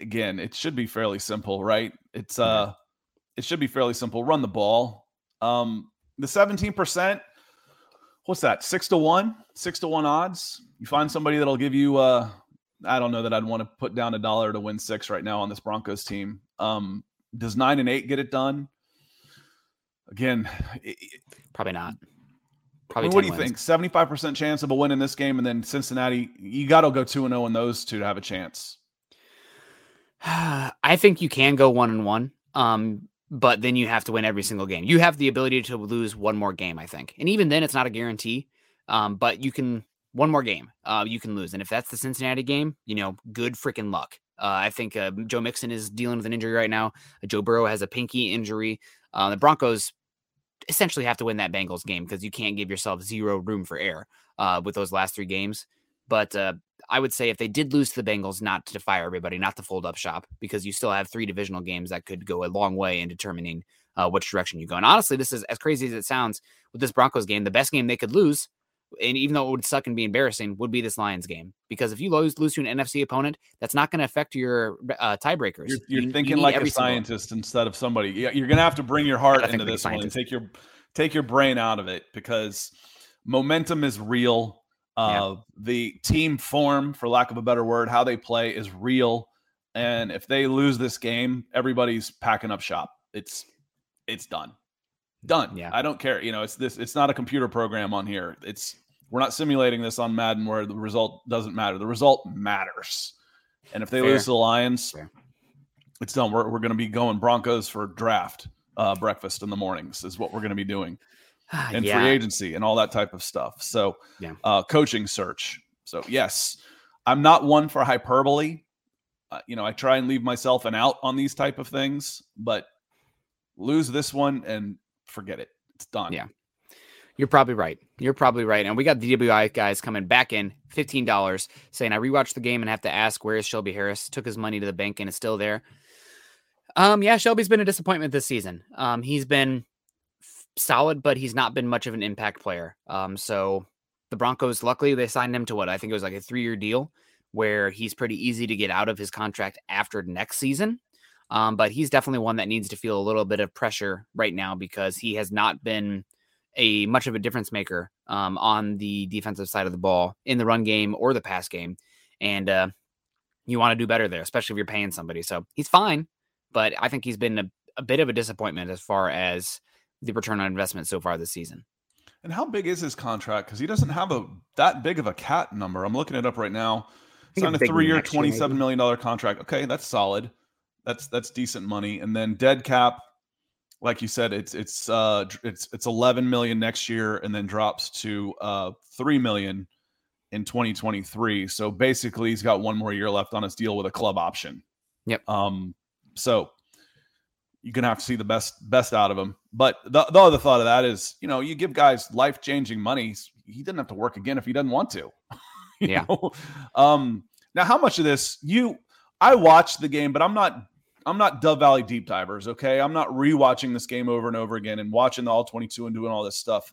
Again, it should be fairly simple, right? It's it should be fairly simple. Run the ball. The 17%, what's that? 6 to 1 odds. You find somebody that'll give you. I don't know that I'd want to put down $1 to win 6 right now on this Broncos team. Does 9 and 8 get it done? Again, probably not. Probably. I mean, what do you think? 75% chance of a win in this game, and then Cincinnati, you got to go 2-0 in those two to have a chance. I think you can go 1-1, but then you have to win every single game. You have the ability to lose one more game, I think. And even then, it's not a guarantee, but you can one more game you can lose. And if that's the Cincinnati game, good freaking luck. I think Joe Mixon is dealing with an injury right now. Joe Burrow has a pinky injury. The Broncos essentially have to win that Bengals game because you can't give yourself zero room for error with those last 3 games. But I would say if they did lose to the Bengals, not to fire everybody, not to fold up shop, because you still have 3 divisional games that could go a long way in determining which direction you go. And honestly, this is, as crazy as it sounds, with this Broncos game, the best game they could lose, and even though it would suck and be embarrassing, would be this Lions game. Because if you lose to an NFC opponent, that's not going to affect your tiebreakers. You're thinking like a scientist instead of somebody. You're going to have to bring your heart into this one and take your brain out of it, because momentum is real. The team form, for lack of a better word, how they play is real. And if they lose this game, everybody's packing up shop. It's done. Yeah. I don't care. It's not a computer program on here. We're not simulating this on Madden where the result doesn't matter. The result matters. And if they lose to the Lions, it's done. We're going to be going Broncos for draft breakfast in the mornings is what we're going to be doing. And free agency and all that type of stuff. So coaching search. So yes, I'm not one for hyperbole. I try and leave myself an out on these type of things, but lose this one and forget it. It's done. Yeah. You're probably right. And we got the DWI guys coming back in, $15, saying, "I rewatched the game and have to ask, where is Shelby Harris? Took his money to the bank and is still there." Shelby's been a disappointment this season. He's been solid, but he's not been much of an impact player. So the Broncos, luckily they signed him to what I think it was like a 3-year deal where he's pretty easy to get out of his contract after next season. But he's definitely one that needs to feel a little bit of pressure right now because he has not been much of a difference maker on the defensive side of the ball in the run game or the pass game. And you want to do better there, especially if you're paying somebody. So he's fine, but I think he's been a bit of a disappointment as far as the return on investment so far this season. And how big is his contract? Because he doesn't have that big of a cat number. I'm looking it up right now. He signed a 3-year, $27 million contract. Okay, that's solid. That's decent money. And then dead cap, like you said, it's $11 million next year, and then drops to $3 million in 2023. So basically he's got one more year left on his deal with a club option. Yep. So you're going to have to see the best out of him. But the other thought of that is, you know, you give guys life-changing money. He doesn't have to work again if he doesn't want to. Yeah. Now, how much of this I watched the game, but I'm not Dove Valley deep divers. Okay. I'm not rewatching this game over and over again and watching the all 22 and doing all this stuff.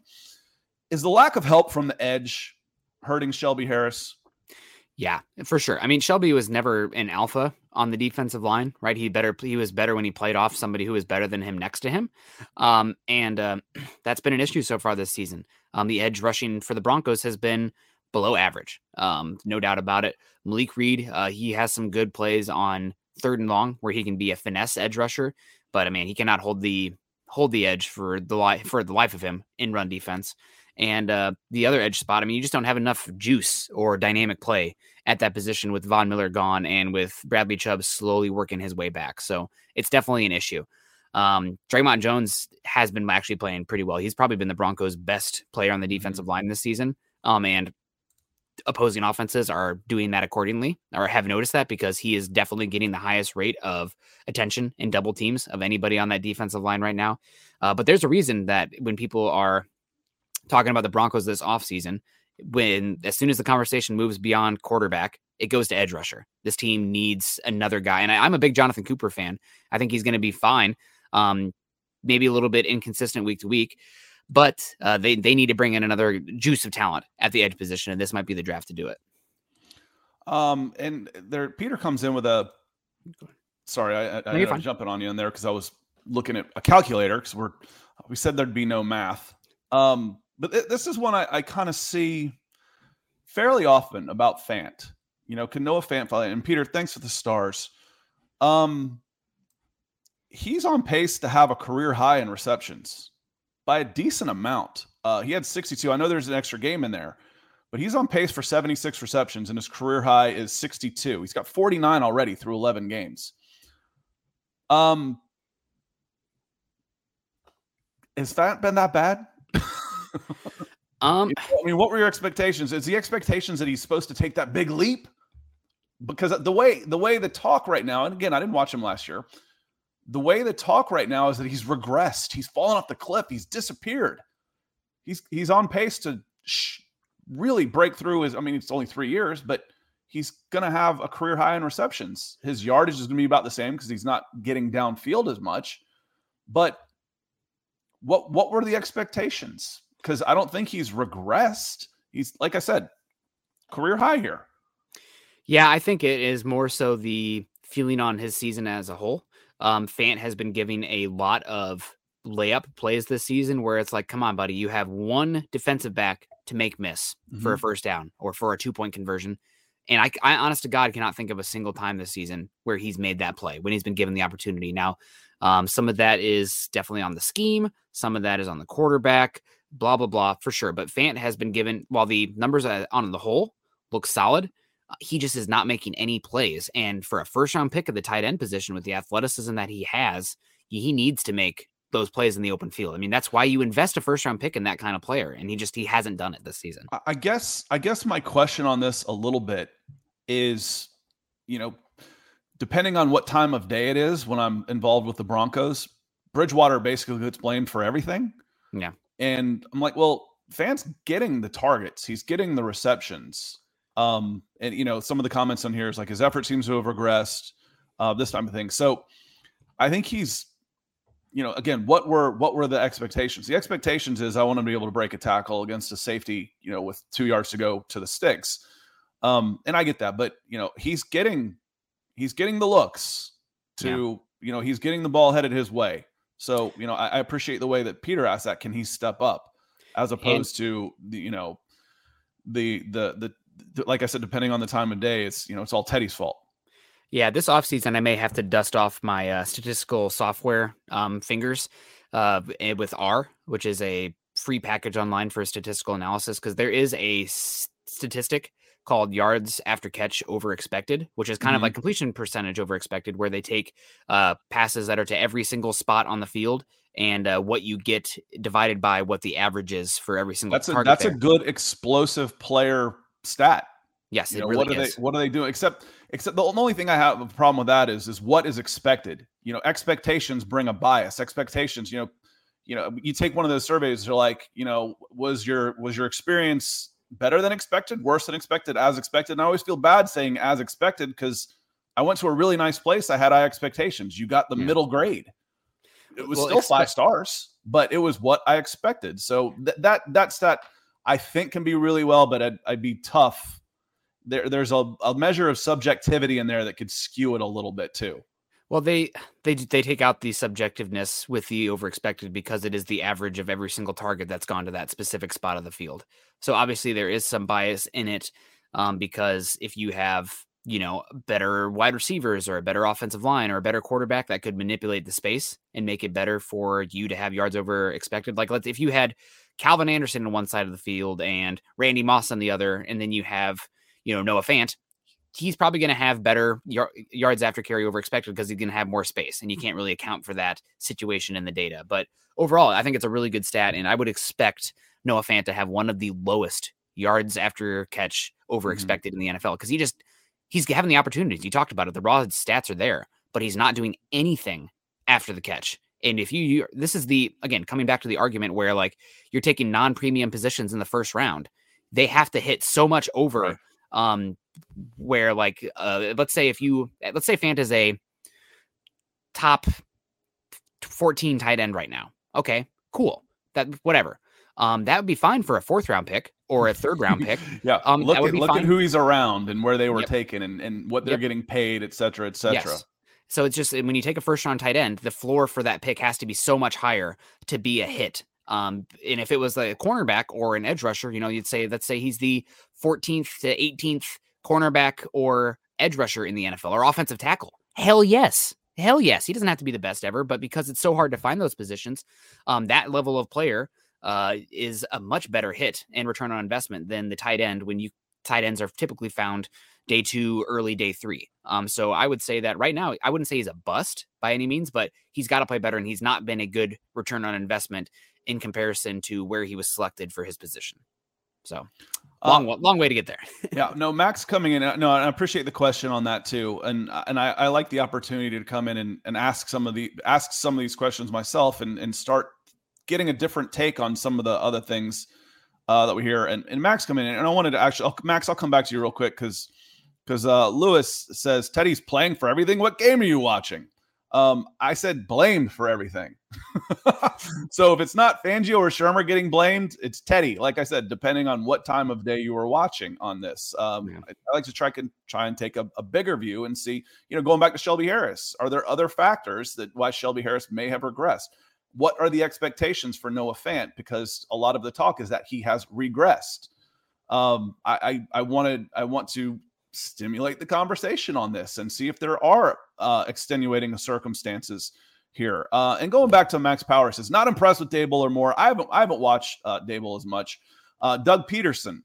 Is the lack of help from the edge hurting Shelby Harris? Yeah, for sure. I mean, Shelby was never an alpha on the defensive line, right? He was better when he played off somebody who was better than him next to him. That's been an issue so far this season. The edge rushing for the Broncos has been below average. No doubt about it. Malik Reed, he has some good plays on third and long where he can be a finesse edge rusher, but I mean, he cannot hold the edge for the life of him in run defense. And the other edge spot, I mean, you just don't have enough juice or dynamic play at that position with Von Miller gone and with Bradley Chubb slowly working his way back. So it's definitely an issue. Draymond Jones has been actually playing pretty well. He's probably been the Broncos' best player on the defensive line this season. And opposing offenses are doing that accordingly, or have noticed that, because he is definitely getting the highest rate of attention in double teams of anybody on that defensive line right now. But there's a reason that when people are talking about the Broncos this offseason, as soon as the conversation moves beyond quarterback, it goes to edge rusher. This team needs another guy. And I'm a big Jonathan Cooper fan. I think he's going to be fine. Maybe a little bit inconsistent week to week, but they need to bring in another juice of talent at the edge position. And this might be the draft to do it. And there, Peter comes in with a, sorry, I ended up jumping on you in there, 'cause I was looking at a calculator, 'cause we said there'd be no math. But this is one I kind of see fairly often about Fant. You know, can Noah Fant follow? And Peter, thanks for the stars. He's on pace to have a career high in receptions by a decent amount. He had 62. I know there's an extra game in there, but he's on pace for 76 receptions, and his career high is 62. He's got 49 already through 11 games. Has Fant been that bad? I mean, what were your expectations? Is the expectations that he's supposed to take that big leap? Because the way the talk right now, and again, I didn't watch him last year, the way the talk right now is that he's regressed. He's fallen off the cliff. He's disappeared. He's on pace to really break through his, I mean, it's only 3 years, but he's going to have a career high in receptions. His yardage is going to be about the same because he's not getting downfield as much. But what were the expectations? Because I don't think he's regressed. He's, like I said, career high here. Yeah, I think it is more so the feeling on his season as a whole. Fant has been giving a lot of layup plays this season where it's like, come on, buddy, you have one defensive back to make miss for a first down or for a 2-point conversion. And I honest to God, cannot think of a single time this season where he's made that play when he's been given the opportunity. Now, some of that is definitely on the scheme. Some of that is on the quarterback, blah, blah, blah, for sure. But Fant has been given, while the numbers on the whole look solid, he just is not making any plays. And for a first-round pick of the tight end position with the athleticism that he has, he needs to make those plays in the open field. I mean, that's why you invest a first-round pick in that kind of player, and he hasn't done it this season. I guess my question on this a little bit is, you know, depending on what time of day it is when I'm involved with the Broncos, Bridgewater basically gets blamed for everything. Yeah. And I'm like, well, Fant's getting the targets. He's getting the receptions. And, you know, some of the comments on here is like his effort seems to have regressed, this type of thing. So I think he's, you know, again, what were the expectations? The expectations is I want him to be able to break a tackle against a safety, you know, with 2 yards to go to the sticks. And I get that, but, you know, he's getting the looks to, you know, he's getting the ball headed his way. So, you know, I appreciate the way that Peter asked that. Can he step up as opposed to, you know, the like I said, depending on the time of day, it's, you know, it's all Teddy's fault. Yeah. This offseason, I may have to dust off my statistical software fingers with R, which is a free package online for statistical analysis. 'Cause there is a statistic called yards after catch over expected, which is kind of like completion percentage over expected, where they take passes that are to every single spot on the field and what you get divided by what the average is for every single target. That's a good explosive player stat. Yes, you know, really what are they doing? Except the only thing I have a problem with that is what is expected. You know, expectations bring a bias. Expectations, you know, you take one of those surveys, you're like, you know, was your experience better than expected, worse than expected, as expected? And I always feel bad saying as expected because I went to a really nice place. I had high expectations. You got the middle grade. It was still 5 stars, but it was what I expected. So that stat I think can be really well, but I'd be tough. There's a measure of subjectivity in there that could skew it a little bit too. Well, they take out the subjectiveness with the overexpected because it is the average of every single target that's gone to that specific spot of the field. So obviously there is some bias in it because if you have, you know, better wide receivers or a better offensive line or a better quarterback that could manipulate the space and make it better for you to have yards over expected. Like if you had Calvin Anderson on one side of the field and Randy Moss on the other, and then you have, you know, Noah Fant, he's probably going to have better yards after carry over expected because he's going to have more space, and you can't really account for that situation in the data. But overall, I think it's a really good stat, and I would expect Noah Fant to have one of the lowest yards after catch over expected in the NFL because he's having the opportunities. You talked about it. The raw stats are there, but he's not doing anything after the catch. And if this is coming back to the argument where like you're taking non-premium positions in the first round, they have to hit so much over, right. Where like, let's say Fant is a top 14 tight end right now. Okay, cool. That, whatever. That would be fine for a 4th round pick or a 3rd round pick. Yeah. Look at who he's around and where they were taken and what they're getting paid, et cetera, et cetera. Yes. So it's just, when you take a 1st round tight end, the floor for that pick has to be so much higher to be a hit. And if it was a cornerback or an edge rusher, you know, you'd say, let's say he's the 14th to 18th cornerback or edge rusher in the NFL or offensive tackle. Hell yes. He doesn't have to be the best ever, but because it's so hard to find those positions, that level of player, is a much better hit and return on investment than the tight end when tight ends are typically found day 2, early day 3. So I would say that right now, I wouldn't say he's a bust by any means, but he's got to play better and he's not been a good return on investment in comparison to where he was selected for his position. So long way to get there. Yeah, no, Mac's coming in. No, I appreciate the question on that too. And I like the opportunity to come in and ask some of these questions myself and start getting a different take on some of the other things that we hear. And Max come in, and I wanted to Max, I'll come back to you real quick because Lewis says, Teddy's playing for everything. What game are you watching? I said blamed for everything. So if it's not Fangio or Shermer getting blamed, it's Teddy. Like I said, depending on what time of day you were watching on this. I like to try and take a bigger view and see, you know, going back to Shelby Harris, are there other factors that why Shelby Harris may have regressed? What are the expectations for Noah Fant? Because a lot of the talk is that he has regressed. I want to stimulate the conversation on this and see if there are extenuating circumstances here. And going back to Max Power says, not impressed with Dable or Moore. I haven't watched Dable as much. Doug Peterson,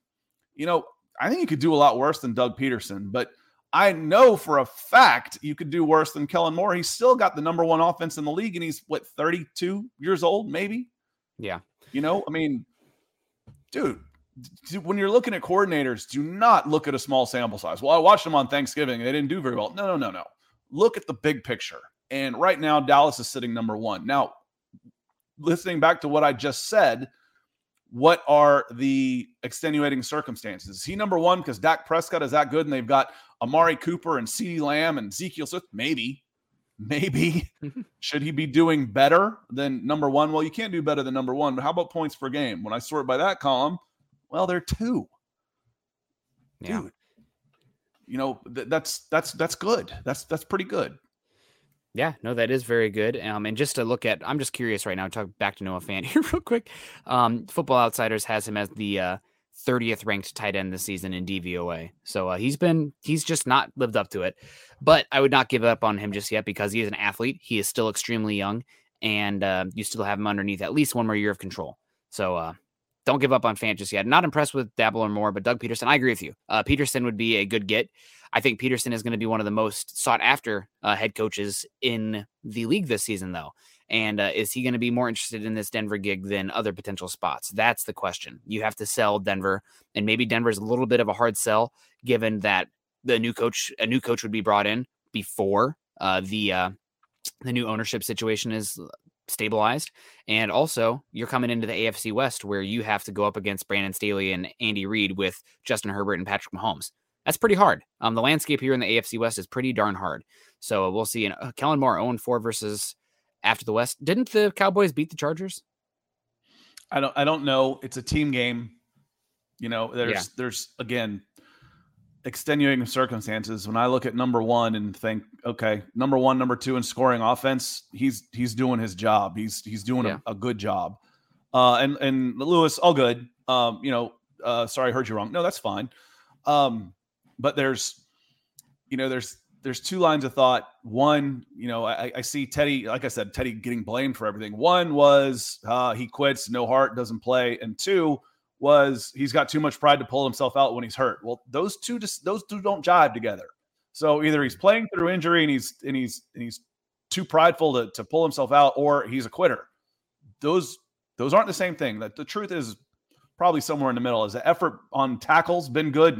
you know, I think you could do a lot worse than Doug Peterson, but I know for a fact you could do worse than Kellen Moore. He's still got the number one offense in the league, and he's, 32 years old, maybe? Yeah. You know, I mean, dude, when you're looking at coordinators, do not look at a small sample size. Well, I watched them on Thanksgiving, and they didn't do very well. No. Look at the big picture. And right now, Dallas is sitting number one. Now, listening back to what I just said, what are the extenuating circumstances? Is he number one because Dak Prescott is that good and they've got Amari Cooper and CeeDee Lamb and Ezekiel Smith? Maybe. Should he be doing better than number one? Well, you can't do better than number one, but how about points per game? When I sort by that column, well, they're 2. Yeah. Dude, you know, that's good. That's pretty good. Yeah, no, that is very good. And just to look at, I'm just curious right now, talk back to Noah Fant here real quick. Football Outsiders has him as the 30th ranked tight end this season in DVOA. So he's just not lived up to it, but I would not give up on him just yet because he is an athlete. He is still extremely young and you still have him underneath at least one more year of control. So don't give up on Fant just yet. Not impressed with Dable or Moore, but Doug Peterson, I agree with you. Peterson would be a good get. I think Peterson is going to be one of the most sought after head coaches in the league this season, though. And is he going to be more interested in this Denver gig than other potential spots? That's the question. You have to sell Denver, and maybe Denver's a little bit of a hard sell, given that a new coach would be brought in before the new ownership situation is stabilized. And also you're coming into the AFC West, where you have to go up against Brandon Staley and Andy Reid with Justin Herbert and Patrick Mahomes. That's pretty hard. The landscape here in the AFC West is pretty darn hard. So we'll see. And Kellen Moore 0-4 versus after the West. Didn't the Cowboys beat the Chargers? I don't know. It's a team game. You know, there's again, extenuating circumstances. When I look at number one and think, okay, number one, number two in scoring offense, he's doing his job. He's doing a good job. And Lewis, all good. Sorry, I heard you wrong. No, that's fine. But there's two lines of thought. One, I see Teddy, like I said, Teddy getting blamed for everything. One was he quits, no heart, doesn't play. And two was he's got too much pride to pull himself out when he's hurt. Well, those two don't jive together. So either he's playing through injury and he's too prideful to pull himself out, or he's a quitter. Those aren't the same thing. That the truth is probably somewhere in the middle. Has the effort on tackles been good?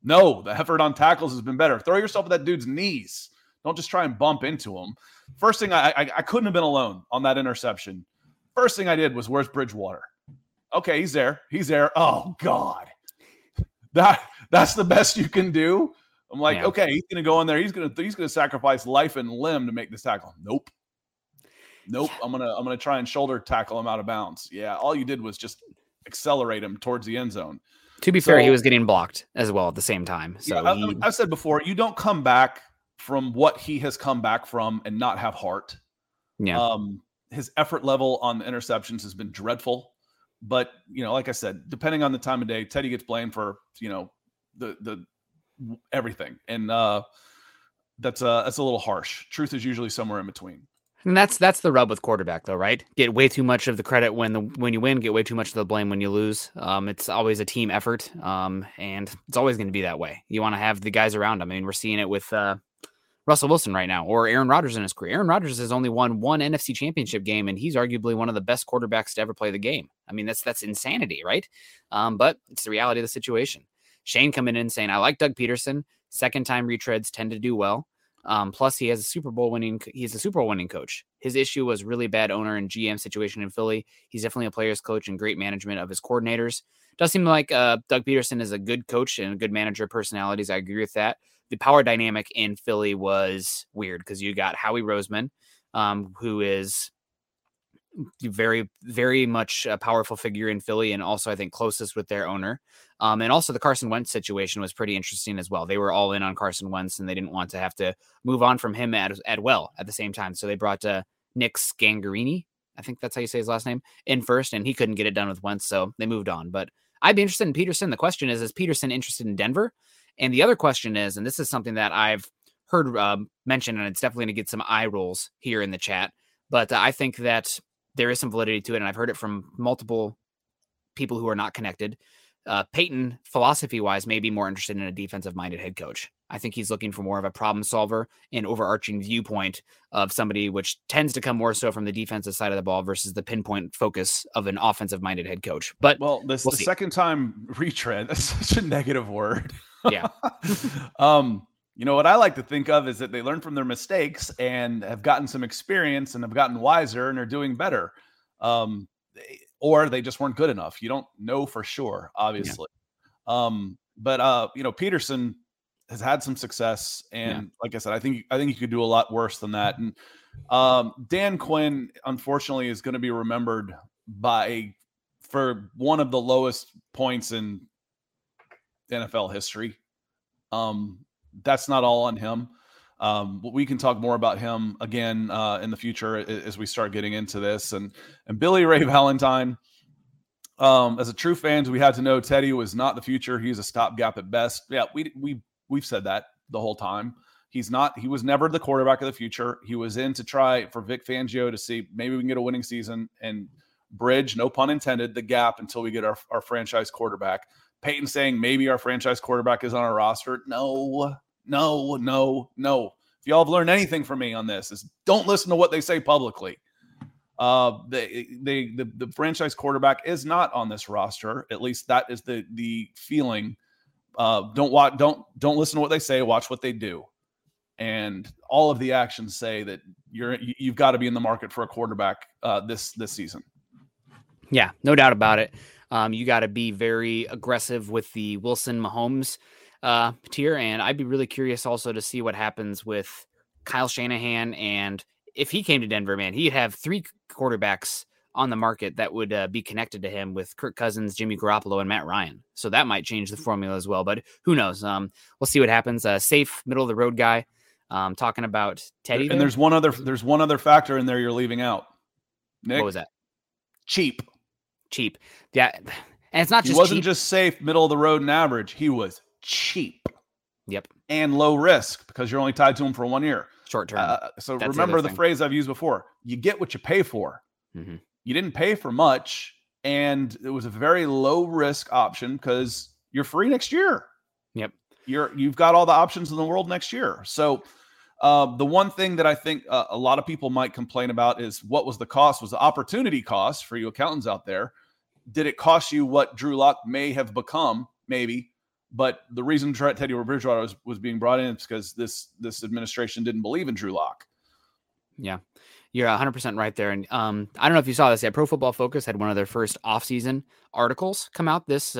No, the effort on tackles has been better. Throw yourself at that dude's knees. Don't just try and bump into him. First thing, I couldn't have been alone on that interception. First thing I did was, where's Bridgewater? Okay, he's there. Oh, God. That's the best you can do? I'm like, okay, he's going to go in there. He's going to sacrifice life and limb to make this tackle. Nope. Yeah. I'm going to try and shoulder tackle him out of bounds. Yeah, all you did was just accelerate him towards the end zone. To be fair, he was getting blocked as well at the same time. So yeah, I've said before, you don't come back from what he has come back from and not have heart. Yeah. His effort level on the interceptions has been dreadful. But, like I said, depending on the time of day, Teddy gets blamed for, the everything. And that's a little harsh. Truth is usually somewhere in between. And that's the rub with quarterback, though, right? Get way too much of the credit when you win, get way too much of the blame when you lose. It's always a team effort, and it's always going to be that way. You want to have the guys around them. I mean, we're seeing it with Russell Wilson right now, or Aaron Rodgers in his career. Aaron Rodgers has only won one NFC championship game, and he's arguably one of the best quarterbacks to ever play the game. I mean, that's insanity, right? But it's the reality of the situation. Shane coming in saying, I like Doug Peterson. Second time retreads tend to do well. Plus, he's a Super Bowl winning coach. His issue was really bad owner and GM situation in Philly. He's definitely a player's coach and great management of his coordinators. Does seem like Doug Peterson is a good coach and a good manager of personalities. I agree with that. The power dynamic in Philly was weird because you got Howie Roseman, who is very, very much a powerful figure in Philly, and also I think closest with their owner. And also the Carson Wentz situation was pretty interesting as well. They were all in on Carson Wentz, and they didn't want to have to move on from him at the same time. So they brought Nick Scangarini, I think that's how you say his last name, in first, and he couldn't get it done with Wentz, so they moved on. But I'd be interested in Peterson. The question is Peterson interested in Denver? And the other question is, and this is something that I've heard mentioned, and it's definitely going to get some eye rolls here in the chat, but I think that there is some validity to it, and I've heard it from multiple people who are not connected. Peyton, philosophy-wise, may be more interested in a defensive-minded head coach. I think he's looking for more of a problem solver and overarching viewpoint of somebody, which tends to come more so from the defensive side of the ball versus the pinpoint focus of an offensive-minded head coach. But the second time retread, that's such a negative word. Yeah. What I like to think of is that they learn from their mistakes and have gotten some experience and have gotten wiser and are doing better. Or they just weren't good enough. You don't know for sure, obviously. Yeah. Peterson has had some success. And like I said, I think he could do a lot worse than that. And Dan Quinn, unfortunately, is going to be remembered for one of the lowest points in NFL history. That's not all on him. But we can talk more about him again in the future as we start getting into this. And Billy Ray Valentine, as a true fans, we had to know Teddy was not the future. He's a stopgap at best. Yeah, we've said that the whole time. He's not. He was never the quarterback of the future. He was in to try for Vic Fangio to see maybe we can get a winning season and bridge, no pun intended, the gap until we get our franchise quarterback. Peyton saying maybe our franchise quarterback is on our roster. No. If y'all have learned anything from me on this, is don't listen to what they say publicly. The franchise quarterback is not on this roster. At least that is the feeling. Don't listen to what they say. Watch what they do. And all of the actions say that you've got to be in the market for a quarterback this season. Yeah, no doubt about it. You got to be very aggressive with the Wilson Mahomes tier. And I'd be really curious also to see what happens with Kyle Shanahan. And if he came to Denver, man, he'd have three quarterbacks on the market that would be connected to him, with Kirk Cousins, Jimmy Garoppolo, and Matt Ryan. So that might change the formula as well, but who knows? We'll see what happens. Safe middle of the road guy. Talking about Teddy. And there's one other factor in there you're leaving out, Nick. What was that? Cheap. Yeah. And it's not just, he wasn't cheap. Just safe, middle of the road and average. He was cheap. Yep. And low risk, because you're only tied to him for 1 year. Short term. So that's remember the phrase I've used before, you get what you pay for. Mm-hmm. You didn't pay for much, and it was a very low risk option because you're free next year. Yep. You've got all the options in the world next year. So the one thing that I think a lot of people might complain about is, what was the cost? Was the opportunity cost for you accountants out there? Did it cost you what Drew Lock may have become? Maybe. But the reason Teddy Bridgewater was being brought in is because this administration didn't believe in Drew Lock. Yeah, you're 100% right there. And I don't know if you saw this. Yeah, Pro Football Focus had one of their first offseason articles come out this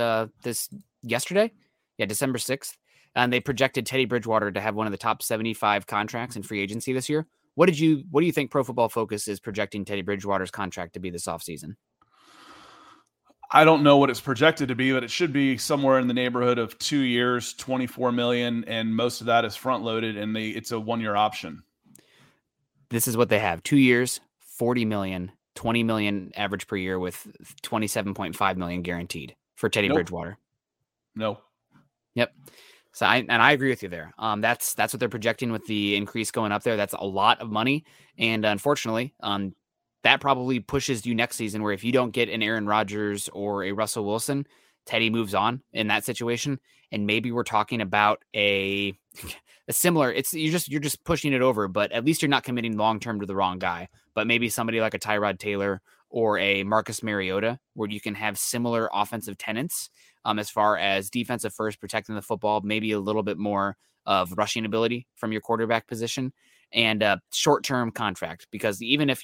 yesterday. Yeah, December 6th. And they projected Teddy Bridgewater to have one of the top 75 contracts in free agency this year. What do you think Pro Football Focus is projecting Teddy Bridgewater's contract to be this offseason? I don't know what it's projected to be, but it should be somewhere in the neighborhood of 2 years, $24 million, and most of that is front loaded, and it's a 1 year option. This is what they have: 2 years, $40 million, $20 million average per year, with $27.5 million guaranteed for Teddy Bridgewater. No. Yep. So I agree with you there. That's what they're projecting with the increase going up there. That's a lot of money. And unfortunately, that probably pushes you next season, where if you don't get an Aaron Rodgers or a Russell Wilson, Teddy moves on in that situation. And maybe we're talking about a similar, you're just pushing it over, but at least you're not committing long-term to the wrong guy. But maybe somebody like a Tyrod Taylor or a Marcus Mariota, where you can have similar offensive tenets, as far as defensive first, protecting the football, maybe a little bit more of rushing ability from your quarterback position, and a short-term contract. Because even if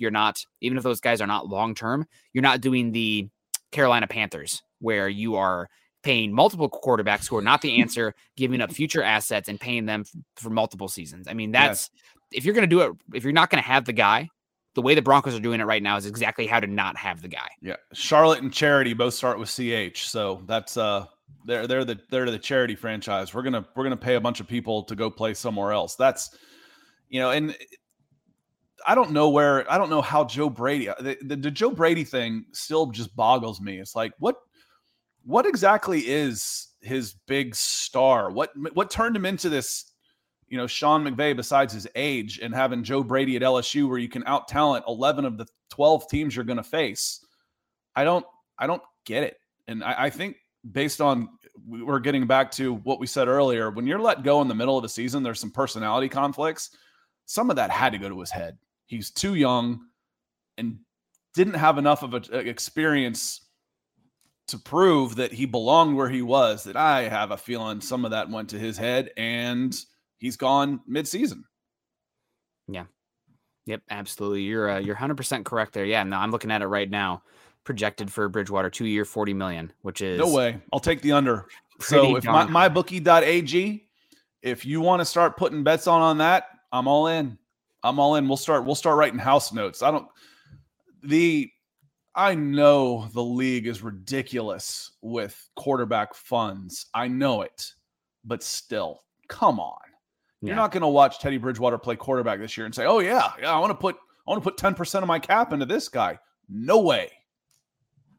those guys are not long-term, you're not doing the Carolina Panthers, where you are paying multiple quarterbacks who are not the answer, giving up future assets and paying them for multiple seasons. I mean, if you're going to do it, if you're not going to have the guy, the way the Broncos are doing it right now is exactly how to not have the guy. Yeah. Charlotte and Charity both start with CH. So that's they're the charity franchise. We're going to pay a bunch of people to go play somewhere else. That's, and I don't know how Joe Brady, the Joe Brady thing still just boggles me. It's like, what exactly is his big star? What turned him into this, Sean McVay, besides his age and having Joe Brady at LSU, where you can out talent 11 of the 12 teams you're going to face? I don't get it. And I think, based on, we're getting back to what we said earlier, when you're let go in the middle of the season, there's some personality conflicts. Some of that had to go to his head. He's too young and didn't have enough of an experience to prove that he belonged where he was, that I have a feeling some of that went to his head, and he's gone mid-season. Yeah. Yep, absolutely. You're 100% correct there. Yeah, no, I'm looking at it right now. Projected for Bridgewater, 2 year, $40 million, which is... No way. I'll take the under. So if mybookie.ag, if you want to start putting bets on that, I'm all in. We'll start writing house notes. I know the league is ridiculous with quarterback funds. I know it, but still, come on. Yeah. You're not going to watch Teddy Bridgewater play quarterback this year and say, "Oh yeah, I want to put 10% of my cap into this guy." No way.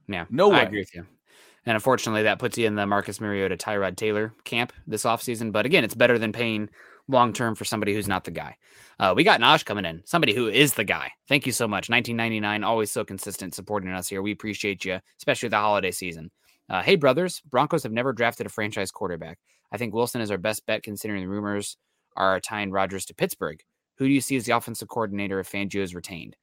Yeah, no way. I agree with you. And unfortunately, that puts you in the Marcus Mariota, Tyrod Taylor camp this offseason. But again, it's better than paying long-term for somebody who's not the guy. We got Naj coming in, somebody who is the guy. Thank you so much. 1999, always so consistent supporting us here. We appreciate you, especially the holiday season. Hey, brothers, Broncos have never drafted a franchise quarterback. I think Wilson is our best bet, considering the rumors are tying Rodgers to Pittsburgh. Who do you see as the offensive coordinator if Fangio is retained?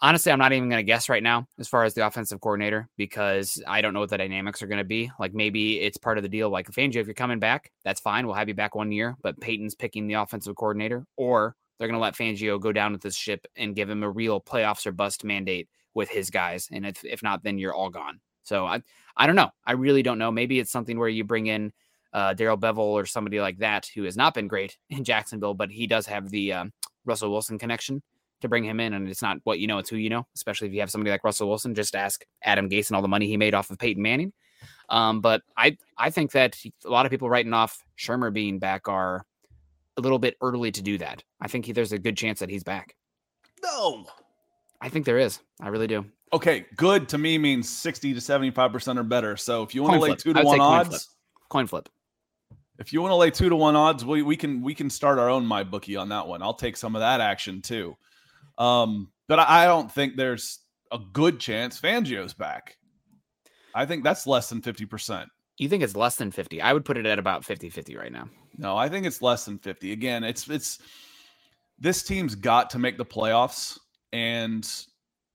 Honestly, I'm not even going to guess right now as far as the offensive coordinator, because I don't know what the dynamics are going to be. Like, maybe it's part of the deal. Like, Fangio, if you're coming back, that's fine. We'll have you back 1 year, but Peyton's picking the offensive coordinator, or they're going to let Fangio go down with this ship and give him a real playoffs or bust mandate with his guys. And if not, then you're all gone. So I don't know. I really don't know. Maybe it's something where you bring in Daryl Bevel or somebody like that, who has not been great in Jacksonville, but he does have the Russell Wilson connection, to bring him in. And it's not what you know, it's who you know, especially if you have somebody like Russell Wilson. Just ask Adam Gase and all the money he made off of Peyton Manning. But I think that a lot of people writing off Shermer being back are a little bit early to do that. I think there's a good chance that he's back. No, I think there is. I really do. Okay. Good to me means 60 to 75% or better. So if you want to lay 2 to 1 odds, coin flip. If you want to lay 2 to 1 odds, we can start our own, my bookie on that one. I'll take some of that action too. But I don't think there's a good chance Fangio's back. I think that's less than 50%. You think it's less than 50? I would put it at about 50-50 right now. No, I think it's less than 50. Again, it's this team's got to make the playoffs, and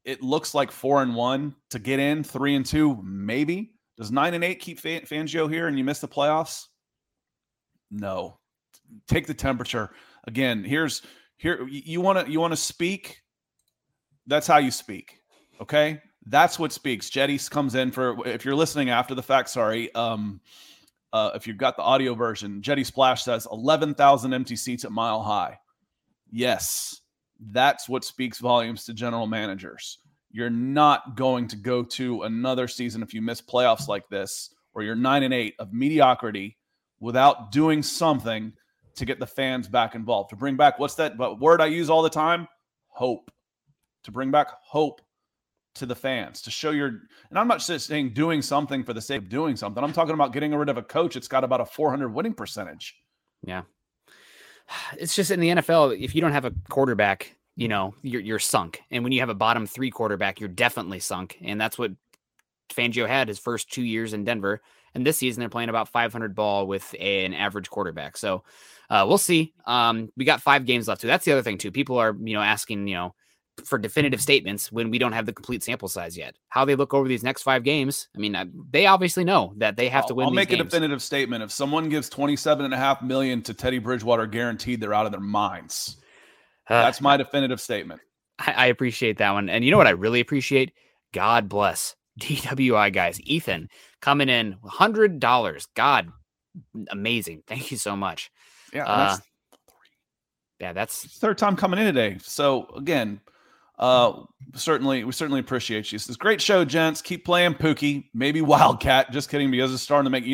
it looks like 4-1 to get in, 3-2 maybe. Does 9-8 keep Fangio here and you miss the playoffs? No. Take the temperature. Again, Here, you want to speak? That's how you speak, okay? That's what speaks. Jetty comes in for, if you're listening after the fact, sorry. If you've got the audio version, Jetty Splash says 11,000 empty seats at Mile High. Yes, that's what speaks volumes to general managers. You're not going to go to another season if you miss playoffs like this, or you're 9-8 of mediocrity, without doing something to get the fans back involved, to bring back, what's that word I use all the time? Hope. To bring back hope to the fans, to show your, and I'm not just saying doing something for the sake of doing something. I'm talking about getting rid of a coach that's got about a 400 winning percentage. Yeah. It's just, in the NFL, if you don't have a quarterback, you know, you're sunk. And when you have a bottom three quarterback, you're definitely sunk. And that's what Fangio had his first 2 years in Denver. And this season, they're playing about 500 ball with an average quarterback. So we'll see. We got 5 games left. So that's the other thing, too. People are, asking, for definitive statements when we don't have the complete sample size yet. How they look over these next 5 games. I mean, they obviously know that they have to win. I'll make a definitive statement. If someone gives $27.5 million to Teddy Bridgewater guaranteed, they're out of their minds. That's my definitive statement. I appreciate that one. And you know what I really appreciate? God bless DWI guys. Ethan coming in $100. God, amazing. Thank you so much. Yeah. That's third time coming in today. So again, we certainly appreciate you. This is great show, gents. Keep playing Pookie, maybe Wildcat. Just kidding. Because it's starting to make,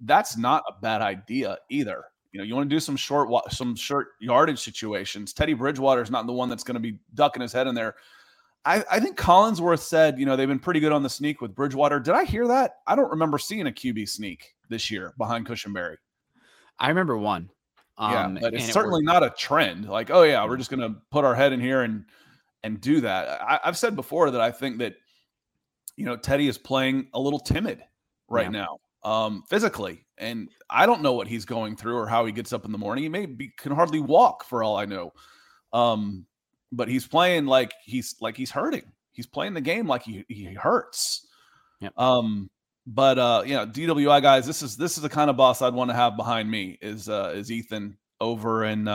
that's not a bad idea either. You want to do some short yardage situations. Teddy Bridgewater is not the one that's going to be ducking his head in there. I think Collinsworth said, they've been pretty good on the sneak with Bridgewater. Did I hear that? I don't remember seeing a QB sneak this year behind Cushenberry. I remember one. Yeah, but it's certainly not a trend. Like, oh yeah, we're just going to put our head in here and do that. I've said before that I think that, Teddy is playing a little timid right now, physically. And I don't know what he's going through or how he gets up in the morning. He can hardly walk for all I know. But he's playing like he's hurting. He's playing the game like he hurts. Yep. DWI guys, this is the kind of boss I'd want to have behind me is Ethan over in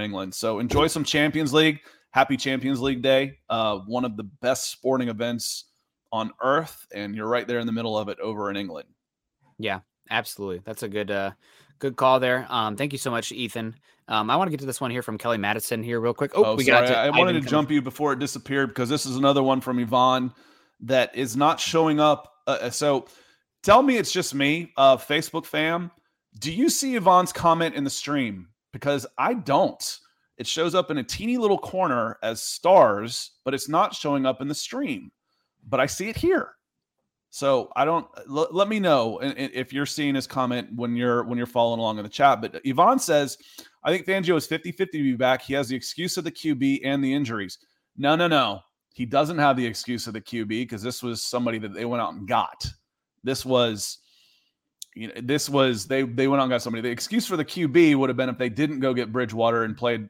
England. So enjoy some Champions League. Happy Champions League Day. One of the best sporting events on earth, and you're right there in the middle of it over in England. Yeah, absolutely. That's a good call there. Thank you so much, Ethan. I want to get to this one here from Kelly Madison here real quick. I wanted to jump you before it disappeared, because this is another one from Yvonne that is not showing up. So tell me it's just me, Facebook fam. Do you see Yvonne's comment in the stream? Because I don't. It shows up in a teeny little corner as stars, but it's not showing up in the stream. But I see it here. So I don't. Let me know if you're seeing his comment when you're following along in the chat. But Yvonne says, I think Fangio is 50-50 to be back. He has the excuse of the QB and the injuries. No. He doesn't have the excuse of the QB, because this was somebody that they went out and got. This was you know, this was they went on and got somebody. The excuse for the QB would have been if they didn't go get Bridgewater and played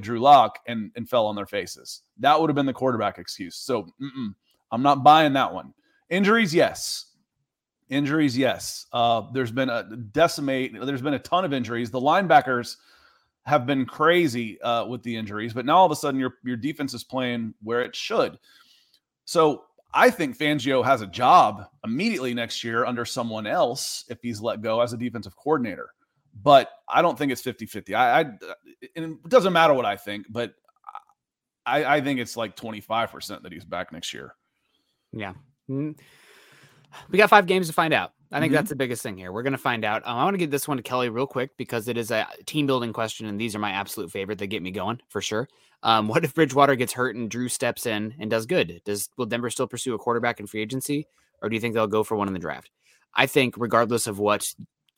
Drew Lock and fell on their faces. That would have been the quarterback excuse. So I'm not buying that one. Injuries, yes. There's been a ton of injuries. The linebackers have been crazy with the injuries, but now all of a sudden your defense is playing where it should. So I think Fangio has a job immediately next year under someone else if he's let go as a defensive coordinator. But I don't think it's 50-50. It doesn't matter what I think, but I think it's like 25% that he's back next year. Yeah. We got 5 games to find out. I think that's the biggest thing here. We're going to find out. I want to give this one to Kelly real quick because it is a team building question, and these are my absolute favorite. They get me going for sure. What if Bridgewater gets hurt and Drew steps in and does good? Will Denver still pursue a quarterback in free agency, or do you think they'll go for one in the draft? I think regardless of what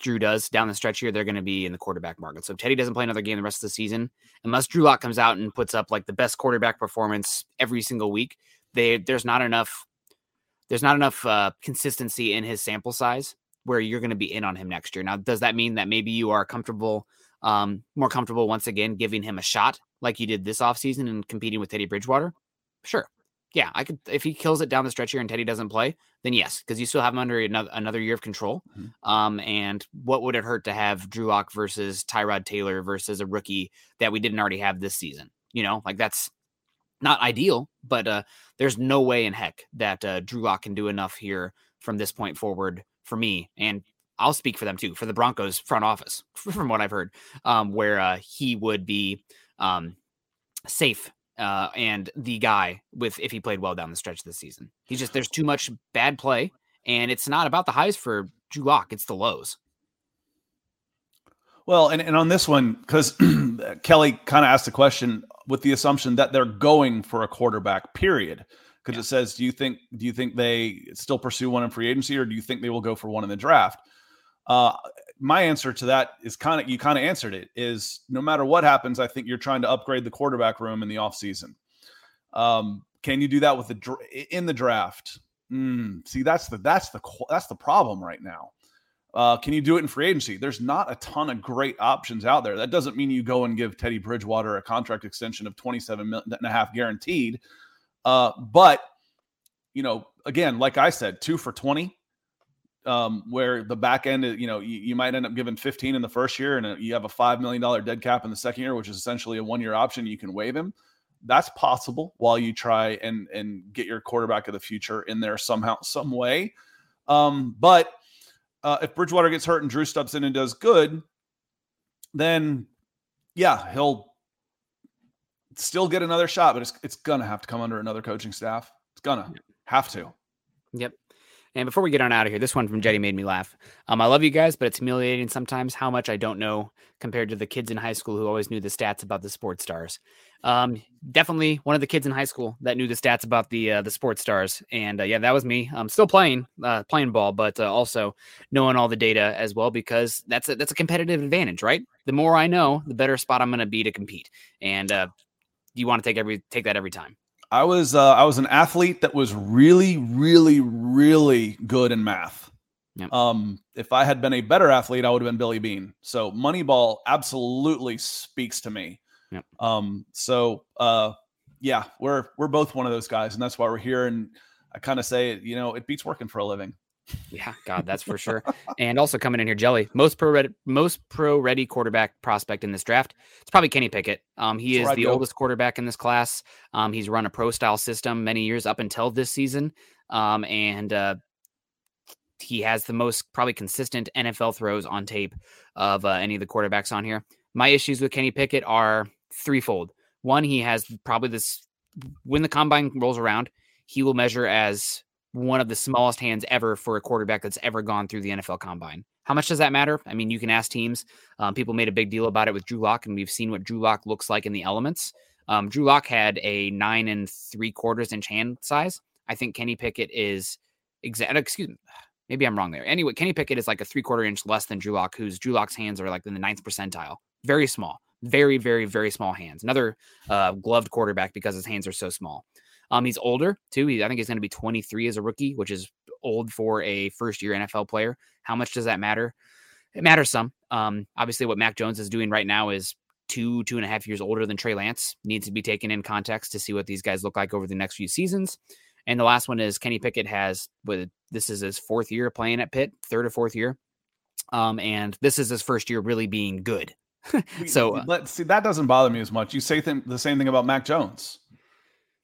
Drew does down the stretch here, they're going to be in the quarterback market. So if Teddy doesn't play another game the rest of the season, unless Drew Lock comes out and puts up like the best quarterback performance every single week, there's not enough consistency in his sample size where you're going to be in on him next year. Now, does that mean that maybe you are more comfortable once again, giving him a shot like you did this offseason and competing with Teddy Bridgewater? Sure. Yeah, I could. If he kills it down the stretch here and Teddy doesn't play, then yes, because you still have him under another year of control. And what would it hurt to have Drew Lock versus Tyrod Taylor versus a rookie that we didn't already have this season? You know, like that's not ideal, but there's no way in heck that Drew Lock can do enough here from this point forward for me. And I'll speak for them too, for the Broncos front office, from what I've heard, where he would be safe and the guy with if he played well down the stretch of the season. There's too much bad play, and it's not about the highs for Drew Lock, it's the lows. Well, and on this one, because Kelly kind of asked the question with the assumption that they're going for a quarterback, period. Because it says, do you think they still pursue one in free agency, or do you think they will go for one in the draft? My answer to that is you kind of answered it, is no matter what happens, I think you're trying to upgrade the quarterback room in the offseason. Can you do that with in the draft? See, that's the problem right now. Can you do it in free agency? There's not a ton of great options out there. That doesn't mean you go and give Teddy Bridgewater a contract extension of $27.5 million guaranteed. But, you know, again, like I said, 2 for $20, where the back end, you know, you might end up giving 15 in the first year, and you have a $5 million dead cap in the second year, which is essentially a one-year option. You can waive him. That's possible while you try and get your quarterback of the future in there somehow, some way. But if Bridgewater gets hurt and Drew steps in and does good, then yeah, he'll still get another shot, but it's going to have to come under another coaching staff. It's going to have to. Yep. And before we get on out of here, this one from Jetty made me laugh. I love you guys, but it's humiliating sometimes how much I don't know compared to the kids in high school who always knew the stats about the sports stars. Definitely one of the kids in high school that knew the stats about the sports stars. And yeah, that was me. I'm still playing ball, but also knowing all the data as well, because that's a competitive advantage, right? The more I know, the better spot I'm going to be to compete. And you want to take that every time. I was an athlete that was really, really, really good in math. Yep. If I had been a better athlete, I would have been Billy Beane. So Moneyball absolutely speaks to me. Yep. Yeah, we're both one of those guys, and that's why we're here. And I kind of say, you know, it beats working for a living. Yeah, God, that's for sure. And also coming in here, Jelly, most pro ready quarterback prospect in this draft. It's probably Kenny Pickett. He is the oldest quarterback in this class. He's run a pro style system many years up until this season. And he has the most probably consistent NFL throws on tape of any of the quarterbacks on here. My issues with Kenny Pickett are threefold. One, he has probably this, when the combine rolls around, he will measure as one of the smallest hands ever for a quarterback that's ever gone through the NFL combine. How much does that matter? I mean, you can ask teams. People made a big deal about it with Drew Lock, and we've seen what Drew Lock looks like in the elements. Drew Lock had a 9 3/4 inch hand size. I think Kenny Pickett is excuse me. Maybe I'm wrong there. Anyway, Kenny Pickett is like a 3/4 inch less than Drew Lock, whose Drew Lock's hands are like in the 9th percentile. Very small, very, very, very small hands. Another gloved quarterback because his hands are so small. He's older too. I think he's going to be 23 as a rookie, which is old for a first-year NFL player. How much does that matter? It matters some. Obviously, what Mac Jones is doing right now is two and a half years older than Trey Lance. Needs to be taken in context to see what these guys look like over the next few seasons. And the last one is Kenny Pickett this is his fourth year playing at Pitt, third or fourth year. And this is his first year really being good. So let's see, that doesn't bother me as much. You say the same thing about Mac Jones.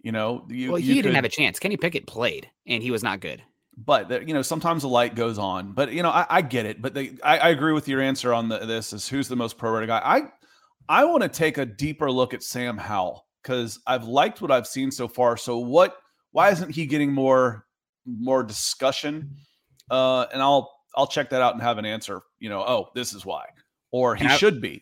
He didn't have a chance. Kenny Pickett played and he was not good. But, sometimes the light goes on. But, I get it. But I agree with your answer on this is who's the most pro-rated guy. I want to take a deeper look at Sam Howell because I've liked what I've seen so far. So why isn't he getting more discussion? And I'll check that out and have an answer. This is why, or he should be.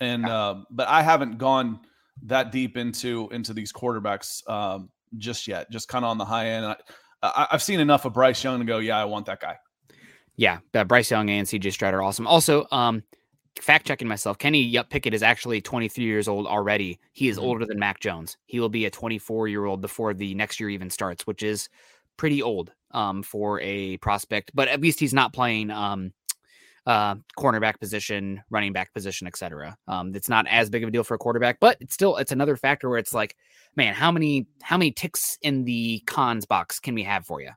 And but I haven't gone that deep into these quarterbacks just yet. Just kind of on the high end. I've seen enough of Bryce Young to go, yeah, I want that guy. Yeah, Bryce Young and CJ Stroud are awesome. Also, fact checking myself, Kenny Pickett is actually 23 years old already. He is older than Mac Jones. He will be a 24-year-old before the next year even starts, which is pretty old for a prospect. But at least he's not playing cornerback position, running back position, etc. It's not as big of a deal for a quarterback, but it's another factor where it's like, man, how many ticks in the cons box can we have for you?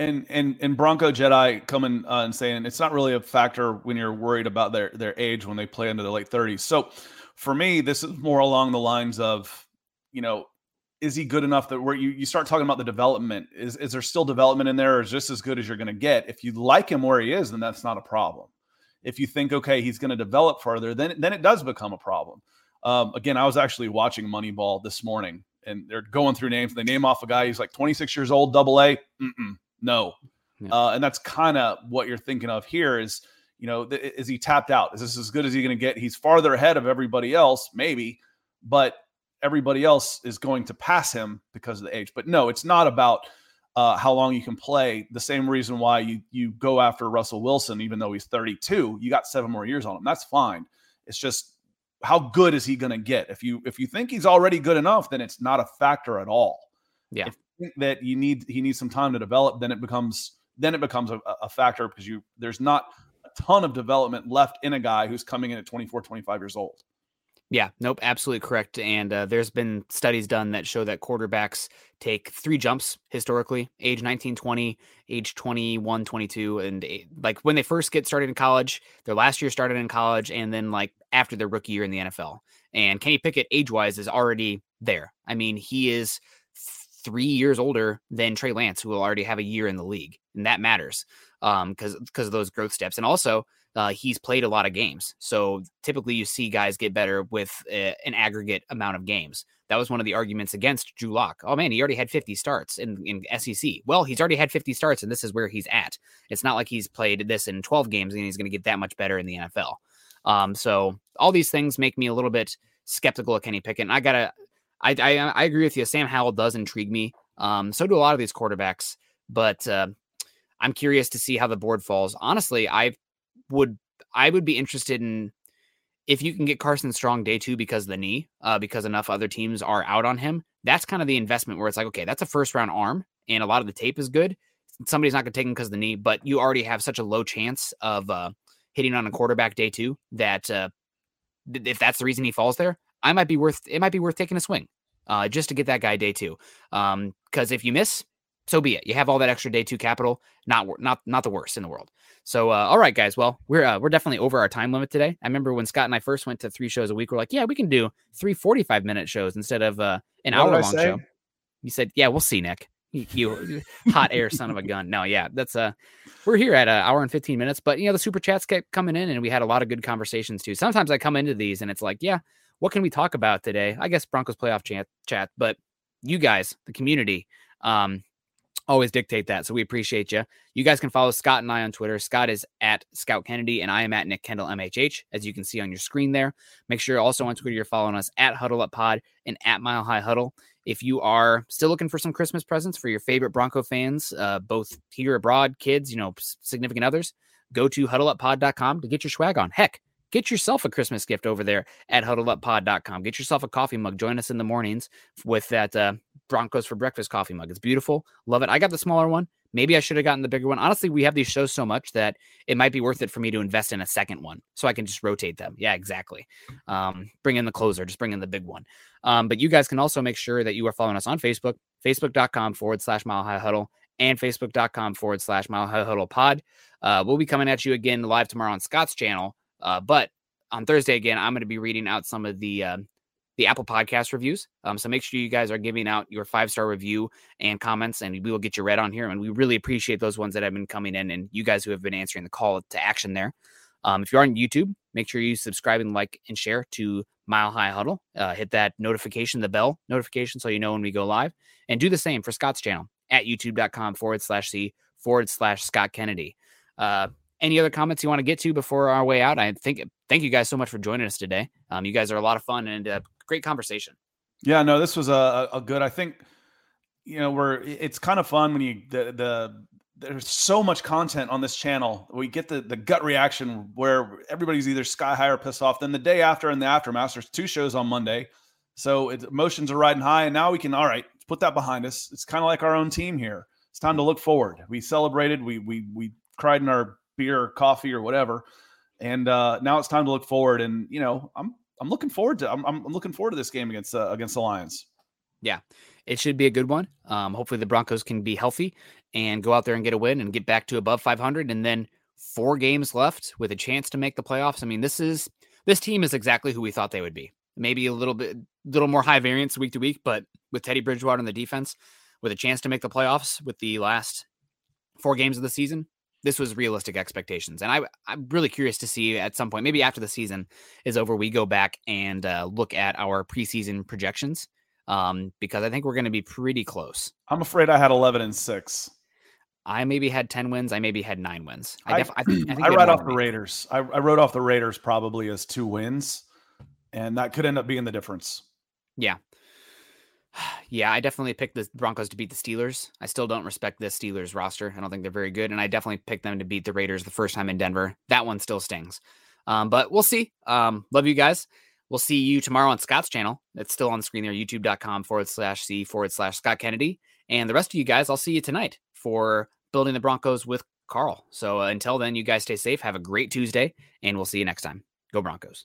And Bronco Jedi coming and saying it's not really a factor when you're worried about their age when they play into the late 30s. So for me, this is more along the lines of, is he good enough that where you start talking about the development? Is there still development in there, or is this as good as you're going to get? If you like him where he is, then that's not a problem. If you think, okay, he's going to develop further, then it does become a problem. Again, I was actually watching Moneyball this morning, and they're going through names. They name off a guy who's like 26 years old, AA. No. Yeah. And that's kind of what you're thinking of here is, is he tapped out? Is this as good as he's going to get? He's farther ahead of everybody else, maybe, but everybody else is going to pass him because of the age. But no, it's not about how long you can play. The same reason why you go after Russell Wilson, even though he's 32, you got 7 more years on him. That's fine. It's just how good is he going to get? If you think he's already good enough, then it's not a factor at all. Yeah. That he needs some time to develop, then it becomes a factor because there's not a ton of development left in a guy who's coming in at 24, 25 years old. Yeah, nope, absolutely correct. And there's been studies done that show that quarterbacks take 3 jumps historically, age 19, 20, age 21, 22. And like when they first get started in college, their last year started in college, and then like after their rookie year in the NFL. And Kenny Pickett age-wise is already there. I mean, he is 3 years older than Trey Lance, who will already have a year in the league. And that matters because of those growth steps. And also he's played a lot of games. So typically you see guys get better with an aggregate amount of games. That was one of the arguments against Drew Lock. Oh man, he already had 50 starts in SEC. Well, he's already had 50 starts and this is where he's at. It's not like he's played this in 12 games and he's going to get that much better in the NFL. So all these things make me a little bit skeptical of Kenny Pickett. And I agree with you. Sam Howell does intrigue me. So do a lot of these quarterbacks, but I'm curious to see how the board falls. Honestly, I would be interested in if you can get Carson Strong day 2 because of the knee, because enough other teams are out on him. That's kind of the investment where it's like, okay, that's a first round arm and a lot of the tape is good. Somebody's not going to take him because of the knee, but you already have such a low chance of hitting on a quarterback day 2 that if that's the reason he falls there, it might be worth taking a swing just to get that guy day 2. Cause if you miss, so be it. You have all that extra day 2 capital, not the worst in the world. So, all right, guys. Well, we're definitely over our time limit today. I remember when Scott and I first went to 3 shows a week, we're like, yeah, we can do 3 45-minute shows instead of an hour-long show. You said, yeah, we'll see, Nick. You hot air son of a gun. No, yeah, that's we're here at an hour and 15 minutes, but the super chats kept coming in and we had a lot of good conversations too. Sometimes I come into these and it's like, yeah, what can we talk about today? I guess Broncos playoff chat, but you guys, the community, always dictate that. So we appreciate you. You guys can follow Scott and I on Twitter. Scott is at Scout Kennedy and I am at Nick Kendall MHH, as you can see on your screen there. Make sure also on Twitter, you're following us at Huddle Up Pod and at Mile High Huddle. If you are still looking for some Christmas presents for your favorite Bronco fans, both here abroad, kids, significant others, go to huddleuppod.com to get your swag on. Heck, get yourself a Christmas gift over there at huddleuppod.com. Get yourself a coffee mug. Join us in the mornings with that Broncos for Breakfast coffee mug. It's beautiful. Love it. I got the smaller one. Maybe I should have gotten the bigger one. Honestly, we have these shows so much that it might be worth it for me to invest in a second one so I can just rotate them. Yeah, exactly. Bring in the closer, just bring in the big one. But you guys can also make sure that you are following us on Facebook, facebook.com/Mile High Huddle and facebook.com/Mile High Huddle pod. We'll be coming at you again live tomorrow on Scott's channel. But on Thursday, again, I'm going to be reading out some of the Apple Podcast reviews. So make sure you guys are giving out your 5-star review and comments, and we will get you read on here. And we really appreciate those ones that have been coming in and you guys who have been answering the call to action there. If you are on YouTube, make sure you subscribe and like and share to Mile High Huddle. Hit that notification, the bell notification, so you know when we go live. And do the same for Scott's channel at youtube.com/C/Scott Kennedy. Any other comments you want to get to before our way out? Thank you guys so much for joining us today. You guys are a lot of fun and great conversation. Yeah, no, this was a good, I think, you know, it's kind of fun when there's so much content on this channel. We get the gut reaction where everybody's either sky high or pissed off. Then the day after and the aftermath, there's 2 shows on Monday. So emotions are riding high, and now we can, all right, put that behind us. It's kind of like our own team here. It's time to look forward. We celebrated, we cried in our beer or coffee or whatever. And now it's time to look forward. And, you know, I'm looking forward to this game against the Lions. Yeah, it should be a good one. Hopefully the Broncos can be healthy and go out there and get a win and get back to above 500. And then 4 games left with a chance to make the playoffs. I mean, this team is exactly who we thought they would be. Maybe a little more high variance week to week, but with Teddy Bridgewater on the defense, with a chance to make the playoffs with the last 4 games of the season, this was realistic expectations. And I'm really curious to see at some point, maybe after the season is over, we go back and look at our preseason projections because I think we're going to be pretty close. I'm afraid I had 11-6. I maybe had 10 wins. I maybe had 9 wins. I wrote off the Raiders. I wrote off the Raiders probably as 2 wins, and that could end up being the difference. Yeah. Yeah, I definitely picked the Broncos to beat the Steelers. I still don't respect this Steelers roster. I don't think they're very good. And I definitely picked them to beat the Raiders the first time in Denver. That one still stings. But we'll see. Love you guys. We'll see you tomorrow on Scott's channel. It's still on the screen there, youtube.com/C/Scott Kennedy. And the rest of you guys, I'll see you tonight for Building the Broncos with Carl. So until then, you guys stay safe. Have a great Tuesday, and we'll see you next time. Go Broncos.